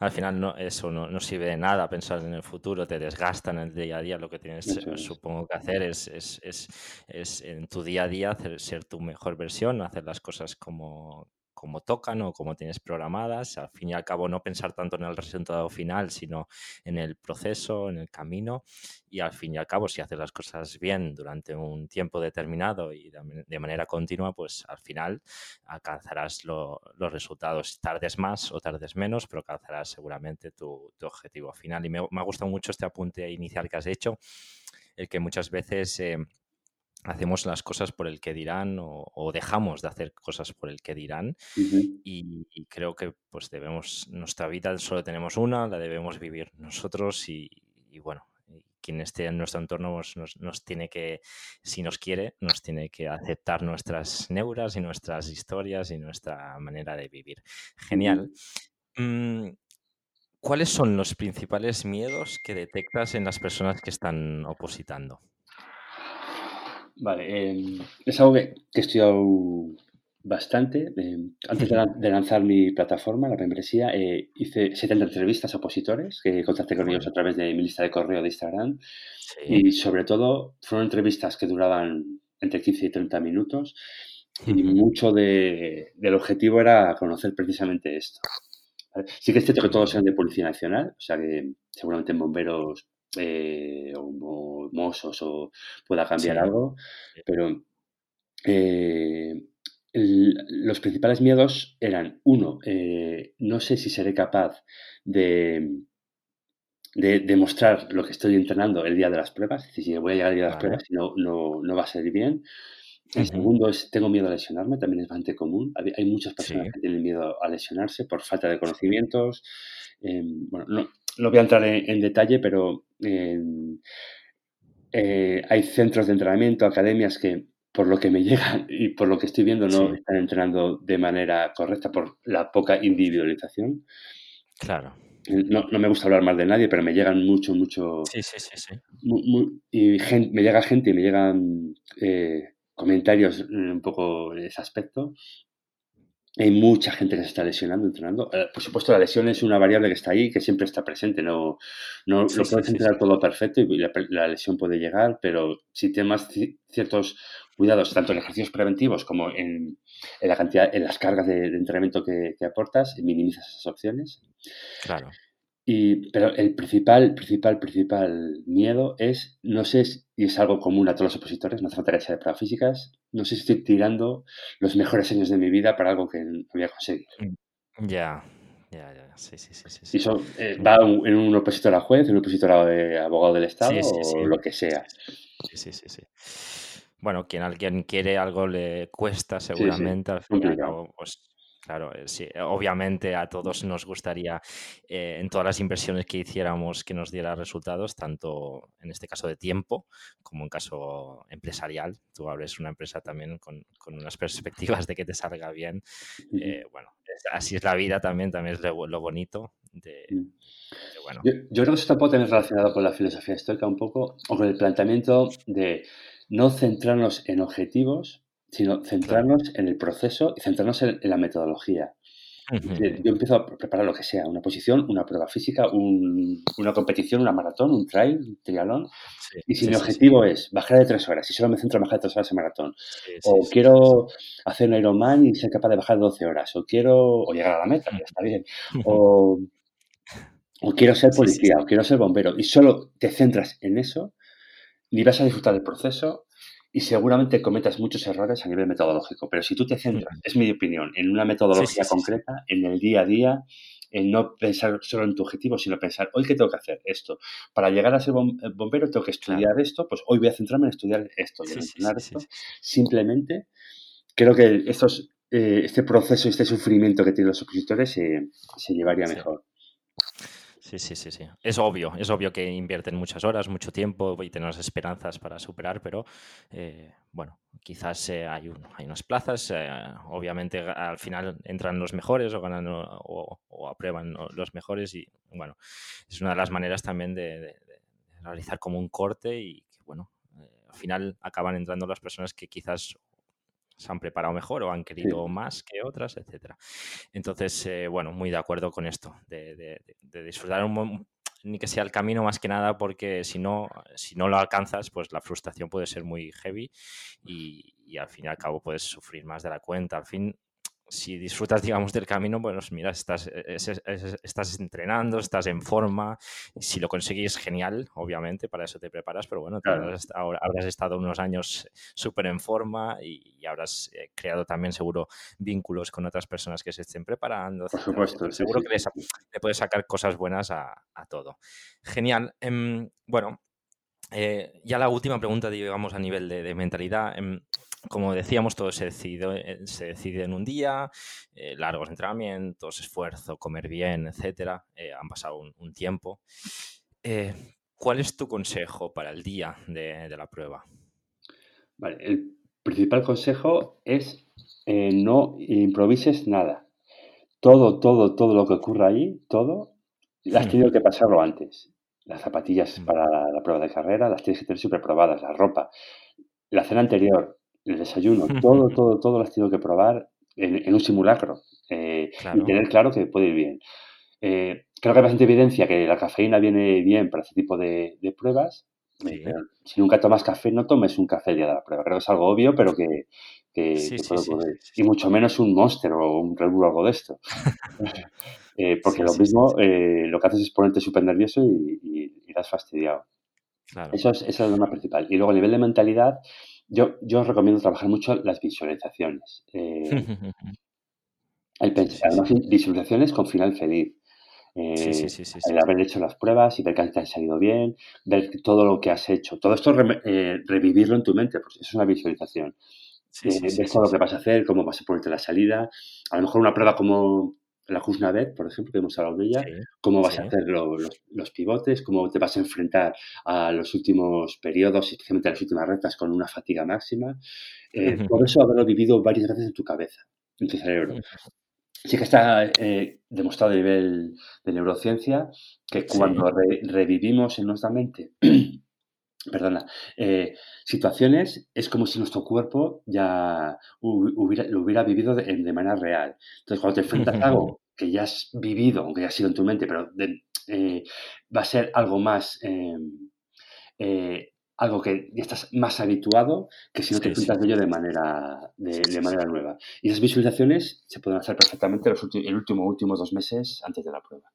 Al final no, eso no, no sirve de nada pensar en el futuro, te desgasta en el día a día. Lo que tienes, sí, supongo que hacer es, es, es, es en tu día a día hacer, ser tu mejor versión, hacer las cosas como, como tocan o como tienes programadas. Al fin y al cabo, no pensar tanto en el resultado final, sino en el proceso, en el camino. Y al fin y al cabo, si haces las cosas bien durante un tiempo determinado y de manera continua, pues al final alcanzarás lo, los resultados. Tardes más o tardes menos, pero alcanzarás seguramente tu, tu objetivo final. Y me, me ha gustado mucho este apunte inicial que has hecho, el que muchas veces... Eh, hacemos las cosas por el que dirán o, o dejamos de hacer cosas por el que dirán. Uh-huh. Y, y creo que pues debemos, nuestra vida solo tenemos una, la debemos vivir nosotros y, y bueno, quien esté en nuestro entorno nos, nos tiene que, si nos quiere, nos tiene que aceptar nuestras neuras y nuestras historias y nuestra manera de vivir. Genial. Uh-huh. Mm. ¿Cuáles son los principales miedos que detectas en las personas que están opositando? Vale, eh, es algo que, que he estudiado bastante. Eh, antes de, la, de lanzar mi plataforma, la membresía, eh, hice setenta entrevistas a opositores que contacté con ellos a través de mi lista de correo de Instagram. Sí. Y sobre todo fueron entrevistas que duraban entre quince y treinta minutos y uh-huh. mucho de, del objetivo era conocer precisamente esto. ¿Vale? Sí que es cierto que todos eran de Policía Nacional, o sea que seguramente en bomberos... Eh, o Mossos o pueda cambiar sí. algo, pero eh, el, los principales miedos eran, uno, eh, no sé si seré capaz de, de, de mostrar lo que estoy entrenando el día de las pruebas, es decir, si voy a llegar el día de las vale. pruebas y no, no, no va a salir bien. El uh-huh. segundo es, tengo miedo a lesionarme, también es bastante común. Hay muchas personas sí. que tienen miedo a lesionarse por falta de conocimientos. Eh, bueno, no, no voy a entrar en, en detalle, pero eh, eh, hay centros de entrenamiento, academias que, por lo que me llegan y por lo que estoy viendo, no sí. están entrenando de manera correcta por la poca individualización. Claro. No, no me gusta hablar mal de nadie, pero me llegan mucho, mucho... Sí, sí, sí. sí. Muy, muy, y gente, me llega gente y me llegan... Eh, comentarios un poco de ese aspecto. Hay mucha gente que se está lesionando, entrenando. Por supuesto, la lesión es una variable que está ahí, que siempre está presente. No, no sí, lo puedes sí, entrenar sí, todo perfecto y la, la lesión puede llegar, pero si tienes ciertos cuidados, tanto en ejercicios preventivos como en, en la cantidad, en las cargas de, de entrenamiento que, que aportas, minimizas esas opciones. Claro. Y, pero el principal, principal, principal miedo es, no sé, y es algo común a todos los opositores, no hace falta que sea de pruebas físicas, no sé si estoy tirando los mejores años de mi vida para algo que no voy a conseguir. Ya, ya, ya, sí, sí, sí. sí. Y eso eh, va un, en un opositor a juez, en un opositor a eh, abogado del Estado sí, sí, sí, o sí. lo que sea. Sí, sí, sí, sí. Bueno, quien alguien quiere algo le cuesta seguramente, sí, sí. al fin y al cabo, pues... Claro, sí, obviamente a todos nos gustaría eh, en todas las inversiones que hiciéramos que nos diera resultados, tanto en este caso de tiempo como en caso empresarial. Tú abres una empresa también con, con unas perspectivas de que te salga bien. Eh, bueno, es, así es la vida también, también es lo, lo bonito. De, de bueno. yo, yo creo que eso tampoco también es relacionado con la filosofía estoica un poco, o con el planteamiento de no centrarnos en objetivos, sino centrarnos claro. en el proceso y centrarnos en, en la metodología. Uh-huh. Yo empiezo a preparar lo que sea, una posición, una prueba física, un, una competición, una maratón, un trail, un triatlón. Sí, y si sí, mi objetivo sí, sí. es bajar de tres horas, si solo me centro en bajar de tres horas en maratón, sí, sí, o sí, quiero sí, sí. hacer un Ironman y ser capaz de bajar doce horas, o quiero o llegar a la meta, ya está bien, uh-huh. o, o quiero ser policía, sí, sí, sí. o quiero ser bombero, y solo te centras en eso, ni vas a disfrutar del proceso. Y seguramente cometas muchos errores a nivel metodológico, pero si tú te centras, es mi opinión, en una metodología sí, sí, sí, concreta, sí. en el día a día, en no pensar solo en tu objetivo, sino pensar, hoy qué tengo que hacer, esto. Para llegar a ser bombero tengo que estudiar claro. esto, pues hoy voy a centrarme en estudiar esto y sí, en entrenar sí, sí, esto. Sí, sí. Simplemente creo que estos, eh, este proceso, este sufrimiento que tienen los suscriptores eh, se llevaría sí. mejor. Sí, sí, sí, sí. Es obvio, es obvio que invierten muchas horas, mucho tiempo y tenemos esperanzas para superar, pero eh, bueno, quizás eh, hay, un, hay unas plazas, eh, obviamente al final entran los mejores o ganan o, o, o aprueban los mejores y bueno, es una de las maneras también de, de, de realizar como un corte y que bueno, eh, al final acaban entrando las personas que quizás se han preparado mejor o han querido sí. más que otras, etcétera. Entonces, eh, bueno, muy de acuerdo con esto, de, de, de disfrutar un buen, ni que sea el camino más que nada, porque si no, si no lo alcanzas, pues la frustración puede ser muy heavy y, y al fin y al cabo puedes sufrir más de la cuenta. Al fin, si disfrutas, digamos, del camino, bueno, mira, estás, es, es, estás entrenando, estás en forma, si lo consigues, genial, obviamente, para eso te preparas, pero bueno, claro. habrás, habrás estado unos años súper en forma y, y habrás eh, creado también, seguro, vínculos con otras personas que se estén preparando. Por supuesto. Etcétera. Seguro sí, sí. que le, le puedes sacar cosas buenas a, a todo. Genial. Eh, bueno, eh, ya la última pregunta, digamos, a nivel de, de mentalidad. Eh, Como decíamos, todo se decide, se decide en un día, eh, largos entrenamientos, esfuerzo, comer bien, etcétera. Eh, han pasado un, un tiempo. Eh, ¿Cuál es tu consejo para el día de, de la prueba? Vale, el principal consejo es eh, no improvises nada. Todo, todo, todo lo que ocurra ahí, todo, lo has tenido que pasarlo antes. Las zapatillas para la, la prueba de carrera, las tienes que tener súper probadas, la ropa, la cena anterior, el desayuno, todo, todo, todo lo has tenido que probar en, en un simulacro eh, claro. y tener claro que puede ir bien. Eh, creo que hay bastante evidencia que la cafeína viene bien para este tipo de, de pruebas. Sí. Eh, si nunca tomas café, no tomes un café el día de la prueba. Creo que es algo obvio, pero que, que, sí, que sí, puede ocurrir. Sí, sí, sí. Y mucho menos un Monster o un Red Bull o algo de esto. eh, porque sí, lo sí, mismo, sí. Eh, lo que haces es ponerte súper nervioso y, y, y das fastidiado. Claro. Eso es, esa es la norma principal. Y luego, a nivel de mentalidad, Yo, yo os recomiendo trabajar mucho las visualizaciones. Eh, el pensar, ¿no? Visualizaciones con final feliz. Eh, sí, sí, sí, sí, el haber hecho las pruebas y ver que te han salido bien, ver todo lo que has hecho. Todo esto re, eh, revivirlo en tu mente, pues es una visualización. Sí, eh, sí, sí, ves todo sí, lo que sí. vas a hacer, cómo vas a ponerte la salida. A lo mejor una prueba como la Kuznavet, por ejemplo, que hemos hablado de ella, sí, cómo vas sí. a hacer lo, los, los pivotes, cómo te vas a enfrentar a los últimos periodos, especialmente a las últimas rectas con una fatiga máxima. Eh, uh-huh. Por eso haberlo vivido varias veces en tu cabeza, en tu cerebro. Uh-huh. Sí que está eh, demostrado a nivel de neurociencia que cuando sí. re, revivimos en nuestra mente perdona, eh, situaciones, es como si nuestro cuerpo ya hubiera, lo hubiera vivido de, de manera real. Entonces, cuando te enfrentas a algo que ya has vivido, aunque ya ha sido en tu mente, pero de, eh, va a ser algo más, eh, eh, algo que ya estás más habituado que si no te sí, enfrentas sí. de ello de manera, de, sí, sí, de manera sí. nueva. Y esas visualizaciones se pueden hacer perfectamente los últimos, el último, últimos dos meses antes de la prueba.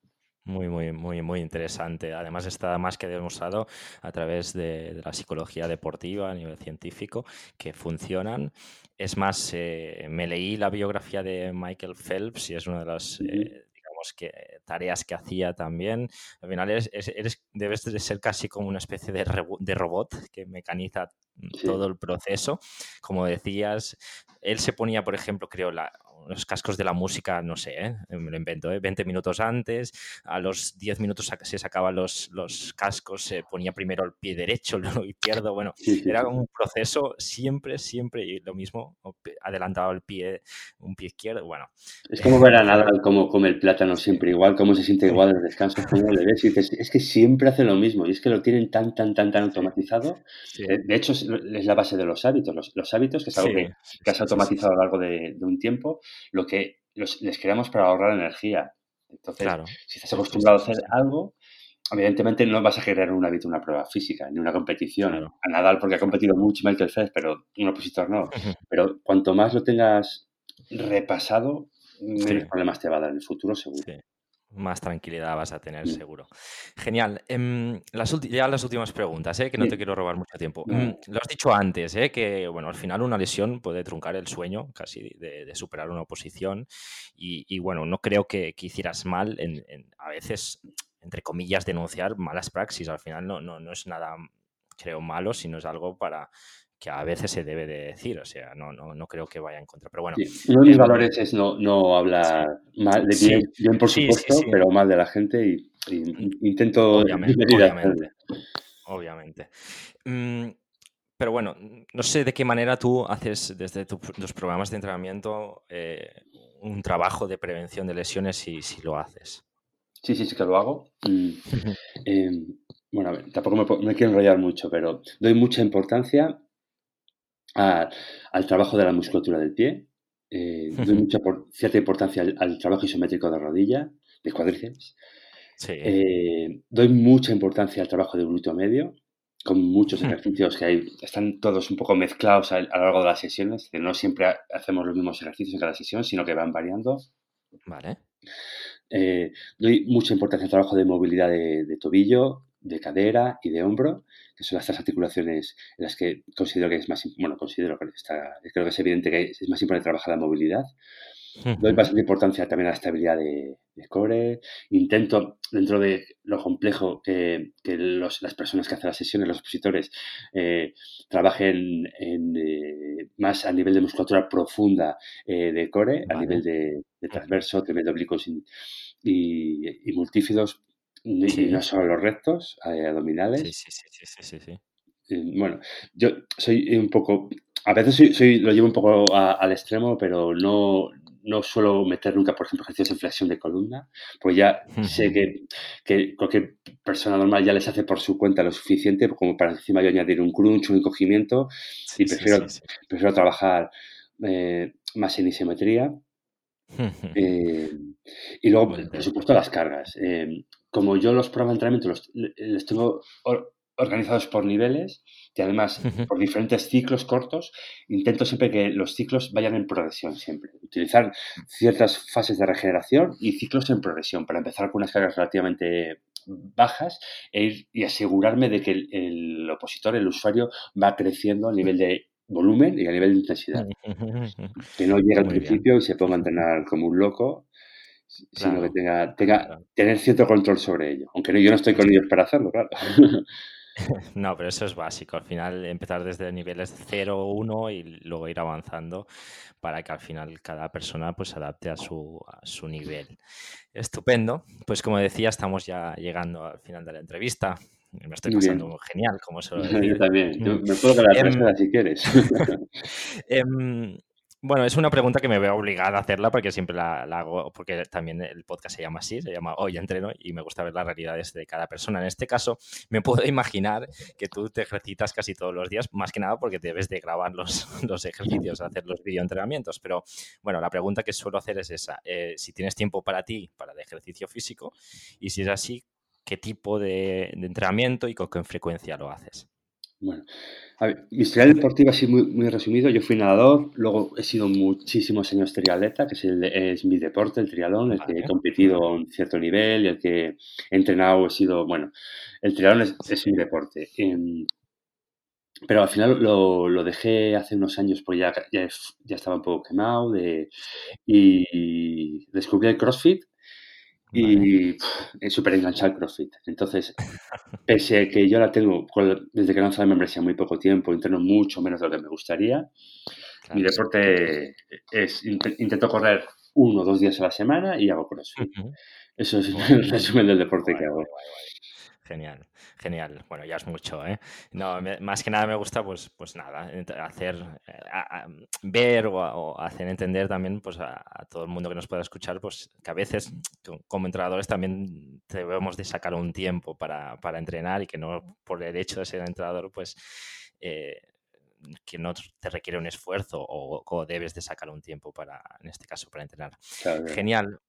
Muy, muy, muy, muy interesante. Además, está más que demostrado a través de, de la psicología deportiva a nivel científico que funcionan. Es más, eh, me leí la biografía de Michael Phelps y es una de las eh, digamos que tareas que hacía también. Al final eres, eres, debes de ser casi como una especie de, re, de robot que mecaniza sí. todo el proceso. Como decías, él se ponía, por ejemplo, creo la los cascos de la música, no sé, ¿eh? Me lo invento, ¿eh? veinte minutos antes, a los diez minutos se sacaban los, los cascos, se ponía primero el pie derecho, luego izquierdo, bueno, era un proceso siempre, siempre, y lo mismo, adelantaba el pie, un pie izquierdo, bueno. Es como ver a Nadal como come el plátano siempre igual, cómo se siente igual en el descanso, le ves y dices, es que siempre hace lo mismo, y es que lo tienen tan, tan, tan, tan automatizado, sí. De hecho es la base de los hábitos, los, los hábitos, que es algo sí. que, que has automatizado a lo largo de, de un tiempo, lo que los, les creamos para ahorrar energía. Entonces, claro. Si estás acostumbrado a hacer algo, evidentemente no vas a generar un hábito, una prueba física, ni una competición. Claro. A Nadal, porque ha competido mucho, Michael Phelps, pero un opositor no. Uh-huh. Pero cuanto más lo tengas repasado, menos sí. problemas te va a dar en el futuro, seguro. Sí. Más tranquilidad vas a tener, sí. seguro. Genial. Eh, las ulti- ya las últimas preguntas, ¿eh? Que no sí. te quiero robar mucho tiempo. No. Lo has dicho antes, ¿eh? Que bueno, al final una lesión puede truncar el sueño casi de, de superar una oposición y, y bueno, no creo que, que hicieras mal en, en a veces, entre comillas, denunciar malas praxis. Al final no, no, no es nada, creo, malo, sino es algo para... que a veces se debe de decir, o sea, no no no creo que vaya en contra, pero bueno. Sí, uno de mis eh, valores es no, no hablar sí, mal de bien, sí, bien por sí, supuesto, sí, sí. pero mal de la gente y, y intento... Obviamente, obviamente, obviamente. Mm, pero bueno, no sé de qué manera tú haces desde tu, los programas de entrenamiento eh, un trabajo de prevención de lesiones si, si lo haces. Sí, sí, sí que lo hago. Mm. eh, bueno, a ver, tampoco me, me quiero enrollar mucho, pero doy mucha importancia A, al trabajo de la musculatura del pie, eh, doy mucha por, cierta importancia al, al trabajo isométrico de rodilla, de cuádriceps, sí. eh, doy mucha importancia al trabajo de glúteo medio, con muchos ejercicios que hay, están todos un poco mezclados a, a lo largo de las sesiones, que no siempre ha, hacemos los mismos ejercicios en cada sesión, sino que van variando. Vale. Eh, doy mucha importancia al trabajo de movilidad de, de tobillo, de cadera y de hombro, que son las tres articulaciones en las que considero que es más, bueno, considero que está, creo que es evidente que es más importante trabajar la movilidad. Uh-huh. Doy bastante importancia también a la estabilidad de, de core. Intento, dentro de lo complejo que, que los, las personas que hacen las sesiones, los opositores, eh, trabajen en, eh, más a nivel de musculatura profunda eh, de core, vale. a nivel de, de transverso, de oblicuos y, y, y multífidos, y sí. no solo los rectos, abdominales. Sí, sí, sí, sí, sí, sí. Eh, bueno, yo soy un poco, a veces soy, soy, lo llevo un poco a, al extremo, pero no, no suelo meter nunca, por ejemplo, ejercicios en flexión de columna, porque ya uh-huh. sé que, que cualquier persona normal ya les hace por su cuenta lo suficiente como para encima yo añadir un crunch, un encogimiento, sí, y prefiero, sí, sí, sí. prefiero trabajar eh, más en isometría. Eh, y luego, por supuesto, las cargas. Eh, como yo los programas de entrenamiento los, les tengo or, organizados por niveles y además por diferentes ciclos cortos, intento siempre que los ciclos vayan en progresión siempre. Utilizar ciertas fases de regeneración y ciclos en progresión para empezar con unas cargas relativamente bajas e ir, y asegurarme de que el, el opositor, el usuario, va creciendo a nivel de volumen y a nivel de intensidad. Que no llegue al Muy principio bien. Y se ponga a entrenar como un loco, sino claro, que tenga, tenga claro. tener cierto control sobre ello. Aunque no, yo no estoy con ellos para hacerlo, claro. No, pero eso es básico. Al final, empezar desde niveles cero uno y luego ir avanzando para que al final cada persona pues adapte a su, a su nivel. Estupendo. Pues como decía, estamos ya llegando al final de la entrevista. Me estoy pasando muy genial, como se lo digo. Yo también. Yo me puedo quedar eh, presa si quieres. eh, bueno, es una pregunta que me veo obligada a hacerla porque siempre la, la hago, porque también el podcast se llama así, se llama Hoy Entreno y me gusta ver las realidades de cada persona. En este caso, me puedo imaginar que tú te ejercitas casi todos los días, más que nada porque debes de grabar los, los ejercicios, hacer los videoentrenamientos. Pero, bueno, la pregunta que suelo hacer es esa. Eh, si tienes tiempo para ti, para el ejercicio físico, y si es así, ¿qué tipo de, de entrenamiento y con qué frecuencia lo haces? Bueno, a ver, mi historial deportivo así muy, muy resumido. Yo fui nadador, luego he sido muchísimos años triatleta, que es, el, es mi deporte, el triatlón, el vale. que he competido a un cierto nivel, el que he entrenado, he sido, bueno, el triatlón es, es mi deporte. Eh, pero al final lo, lo dejé hace unos años porque ya, ya, ya estaba un poco quemado de, y descubrí el CrossFit. Y es súper enganchado al CrossFit. Entonces, pese a que yo la tengo, desde que lanzo la membresía muy poco tiempo, entreno mucho menos de lo que me gustaría, Claro. Mi deporte es, intento correr uno o dos días a la semana y hago crossfit. Uh-huh. Eso es el resumen del deporte que hago. Genial, genial. Bueno, ya es mucho, ¿eh? No, me, más que nada me gusta, pues, pues nada, hacer, a, a, ver o, a, o hacer entender también, pues, a, a todo el mundo que nos pueda escuchar, pues, que a veces como entrenadores también debemos de sacar un tiempo para, para entrenar y que no por el hecho de ser entrenador, pues, eh, que no te requiere un esfuerzo o, o debes de sacar un tiempo para, en este caso, para entrenar. Claro. Genial.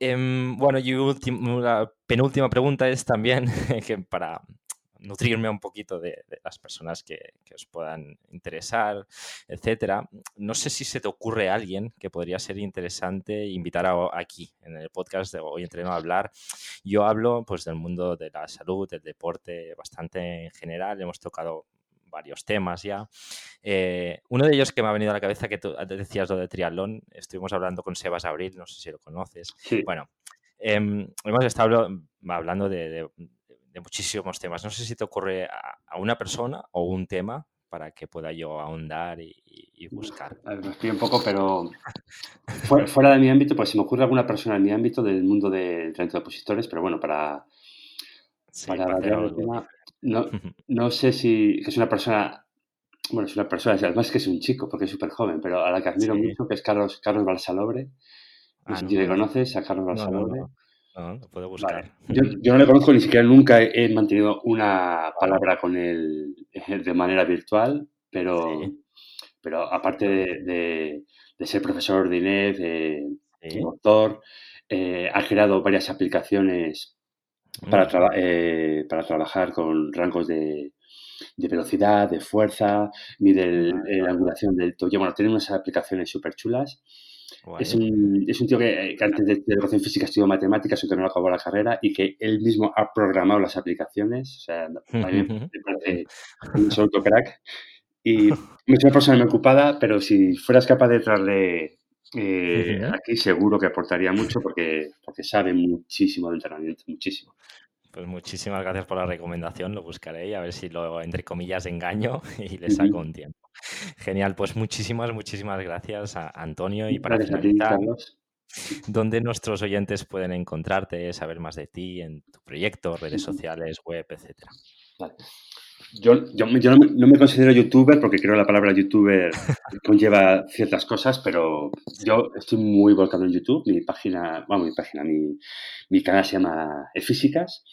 Eh, bueno, y ultim- la penúltima pregunta es también que para nutrirme un poquito de, de las personas que, que os puedan interesar, etcétera. No sé si se te ocurre alguien que podría ser interesante invitar a, aquí en el podcast de Hoy Entreno a hablar. Yo hablo pues del mundo de la salud, del deporte, bastante en general. Hemos tocado varios temas ya. Eh, uno de ellos que me ha venido a la cabeza, que tú decías lo de triatlón, estuvimos hablando con Sebas Abril, no sé si lo conoces. Sí. Bueno, eh, hemos estado hablando de, de, de muchísimos temas. No sé si te ocurre a, a una persona o un tema para que pueda yo ahondar y, y buscar. A ver, me estoy un poco, pero fuera, fuera de mi ámbito, pues se me ocurre alguna persona en mi ámbito del mundo del entrenamiento de opositores, pero bueno, para, sí, para, para hablar del tema... No, no sé si es una persona, bueno, es una persona, además que es un chico porque es súper joven, pero a la que admiro sí. mucho, que es Carlos, Carlos Balsalobre. Ah, no sé si no, le conoces a Carlos Balsalobre. No, no, no. no lo puedo buscar. Vale. Yo, yo no le conozco ni siquiera, nunca he, he mantenido una palabra con él de manera virtual, pero, sí. pero aparte de, de, de ser profesor de I N E F, eh, sí. doctor, eh, ha creado varias aplicaciones Para, traba- eh, para trabajar con rangos de, de velocidad, de fuerza, mide el, el, la angulación del tobillo. Bueno, tiene unas aplicaciones súper chulas. Es un, es un tío que, que antes de, de educación física estudió matemáticas, aunque no acabó la carrera, y que él mismo ha programado las aplicaciones. O sea, a mí me parece un absoluto crack. Y es una persona muy ocupada, pero si fueras capaz de traerle... Eh, aquí seguro que aportaría mucho porque, porque sabe muchísimo de entrenamiento, muchísimo. Pues muchísimas gracias por la recomendación, lo buscaré y a ver si lo, entre comillas, engaño y le saco un tiempo. Genial, pues muchísimas, muchísimas gracias a Antonio. Y para gracias finalizar, a ti, Carlos, ¿dónde nuestros oyentes pueden encontrarte, saber más de ti, en tu proyecto, redes sociales, web, etcétera? Vale. Yo, yo, yo no, me, no me considero youtuber porque creo que la palabra youtuber conlleva ciertas cosas, pero yo estoy muy volcado en YouTube. Mi página, bueno, mi página, mi, mi canal se llama El Físicas.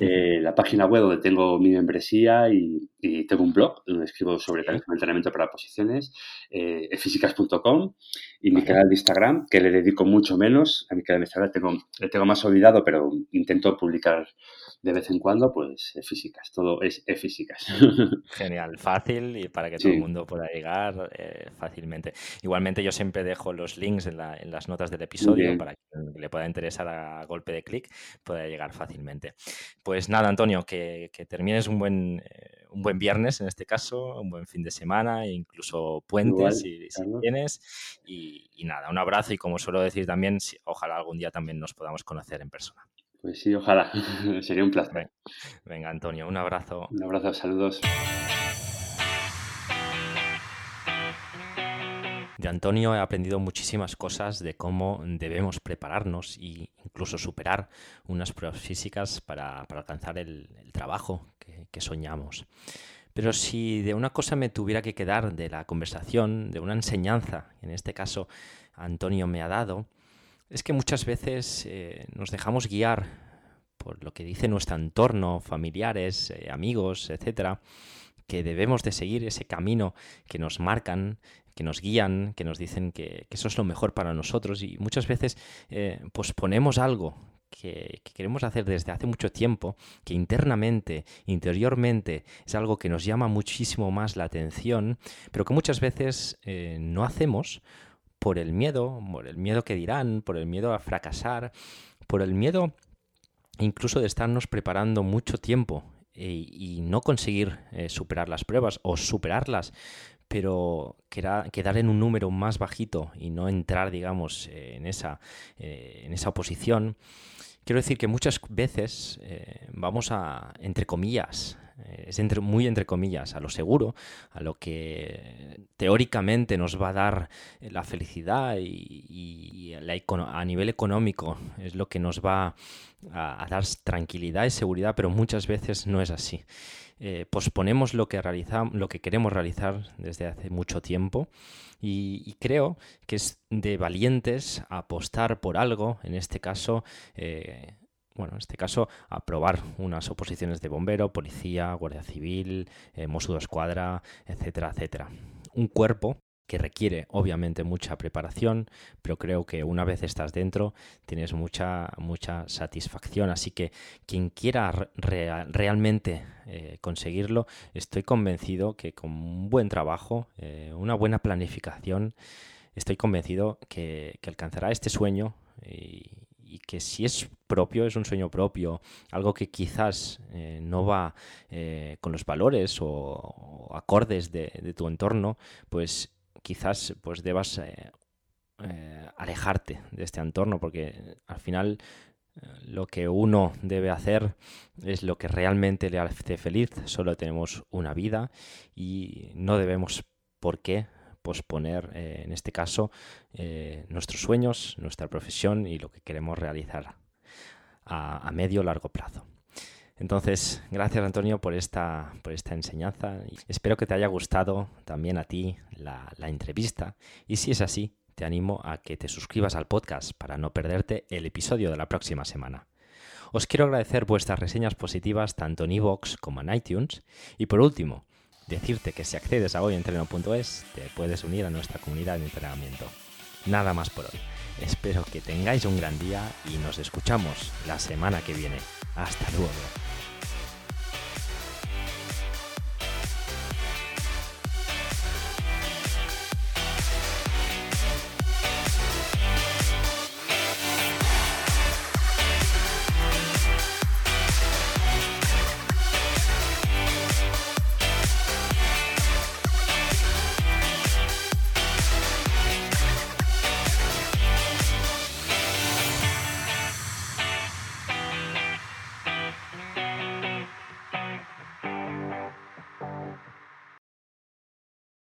Eh, la página web donde tengo mi membresía y, y tengo un blog donde escribo sobre sí. entrenamiento para posiciones, eh, elfísicas punto com, y mi canal de Instagram, que le dedico mucho menos. A mi canal de Instagram tengo, le tengo más olvidado, pero intento publicar de vez en cuando, pues elfísicas, todo es elfísicas. Genial, fácil y para que sí. todo el mundo pueda llegar eh, fácilmente. Igualmente yo siempre dejo los links en, la, en las notas del episodio Bien. para que le pueda interesar a golpe de clic, pueda llegar fácilmente. Pues nada, Antonio, que, que termines un buen eh, un buen viernes en este caso, un buen fin de semana e incluso puentes Igual, si, claro. si tienes. Y, y nada, un abrazo y como suelo decir también, ojalá algún día también nos podamos conocer en persona. Pues sí, ojalá. Sería un placer. Venga, venga, Antonio, un abrazo. Un abrazo, saludos. De Antonio he aprendido muchísimas cosas de cómo debemos prepararnos e incluso superar unas pruebas físicas para, para alcanzar el, el trabajo que, que soñamos. Pero si de una cosa me tuviera que quedar de la conversación, de una enseñanza, en este caso Antonio me ha dado, es que muchas veces eh, nos dejamos guiar por lo que dice nuestro entorno, familiares, eh, amigos, etcétera, que debemos de seguir ese camino que nos marcan, que nos guían, que nos dicen que, que eso es lo mejor para nosotros y muchas veces eh, posponemos algo que, que queremos hacer desde hace mucho tiempo, que internamente, interiormente, es algo que nos llama muchísimo más la atención, pero que muchas veces eh, no hacemos por el miedo, por el miedo que dirán, por el miedo a fracasar, por el miedo incluso de estarnos preparando mucho tiempo e, y no conseguir eh, superar las pruebas o superarlas, pero quedar en un número más bajito y no entrar, digamos, en esa, en esa oposición. Quiero decir que muchas veces eh, vamos a, entre comillas, Es entre, muy entre comillas, a lo seguro, a lo que teóricamente nos va a dar la felicidad y, y, y la econo- a nivel económico es lo que nos va a, a dar tranquilidad y seguridad, pero muchas veces no es así. Eh, posponemos lo que, realizam- lo que queremos realizar desde hace mucho tiempo y, y creo que es de valientes apostar por algo, en este caso... Eh, Bueno, en este caso, aprobar unas oposiciones de bombero, policía, guardia civil, eh, Mossos de Escuadra, etcétera, etcétera. Un cuerpo que requiere, obviamente, mucha preparación, pero creo que una vez estás dentro tienes mucha, mucha satisfacción. Así que quien quiera re- realmente eh, conseguirlo, estoy convencido que con un buen trabajo, eh, una buena planificación, estoy convencido que, que alcanzará este sueño y... y que si es propio, es un sueño propio, algo que quizás eh, no va eh, con los valores o, o acordes de, de tu entorno, pues quizás pues debas eh, eh, alejarte de este entorno, porque al final eh, lo que uno debe hacer es lo que realmente le hace feliz. Solo tenemos una vida y no debemos por qué posponer, eh, en este caso, eh, nuestros sueños, nuestra profesión y lo que queremos realizar a, a medio o largo plazo. Entonces, gracias Antonio por esta, por esta enseñanza. Espero que te haya gustado también a ti la, la entrevista y si es así, te animo a que te suscribas al podcast para no perderte el episodio de la próxima semana. Os quiero agradecer vuestras reseñas positivas tanto en iVoox como en iTunes y por último, decirte que si accedes a hoy entreno punto es te puedes unir a nuestra comunidad de entrenamiento. Nada más por hoy. Espero que tengáis un gran día y nos escuchamos la semana que viene. Hasta luego.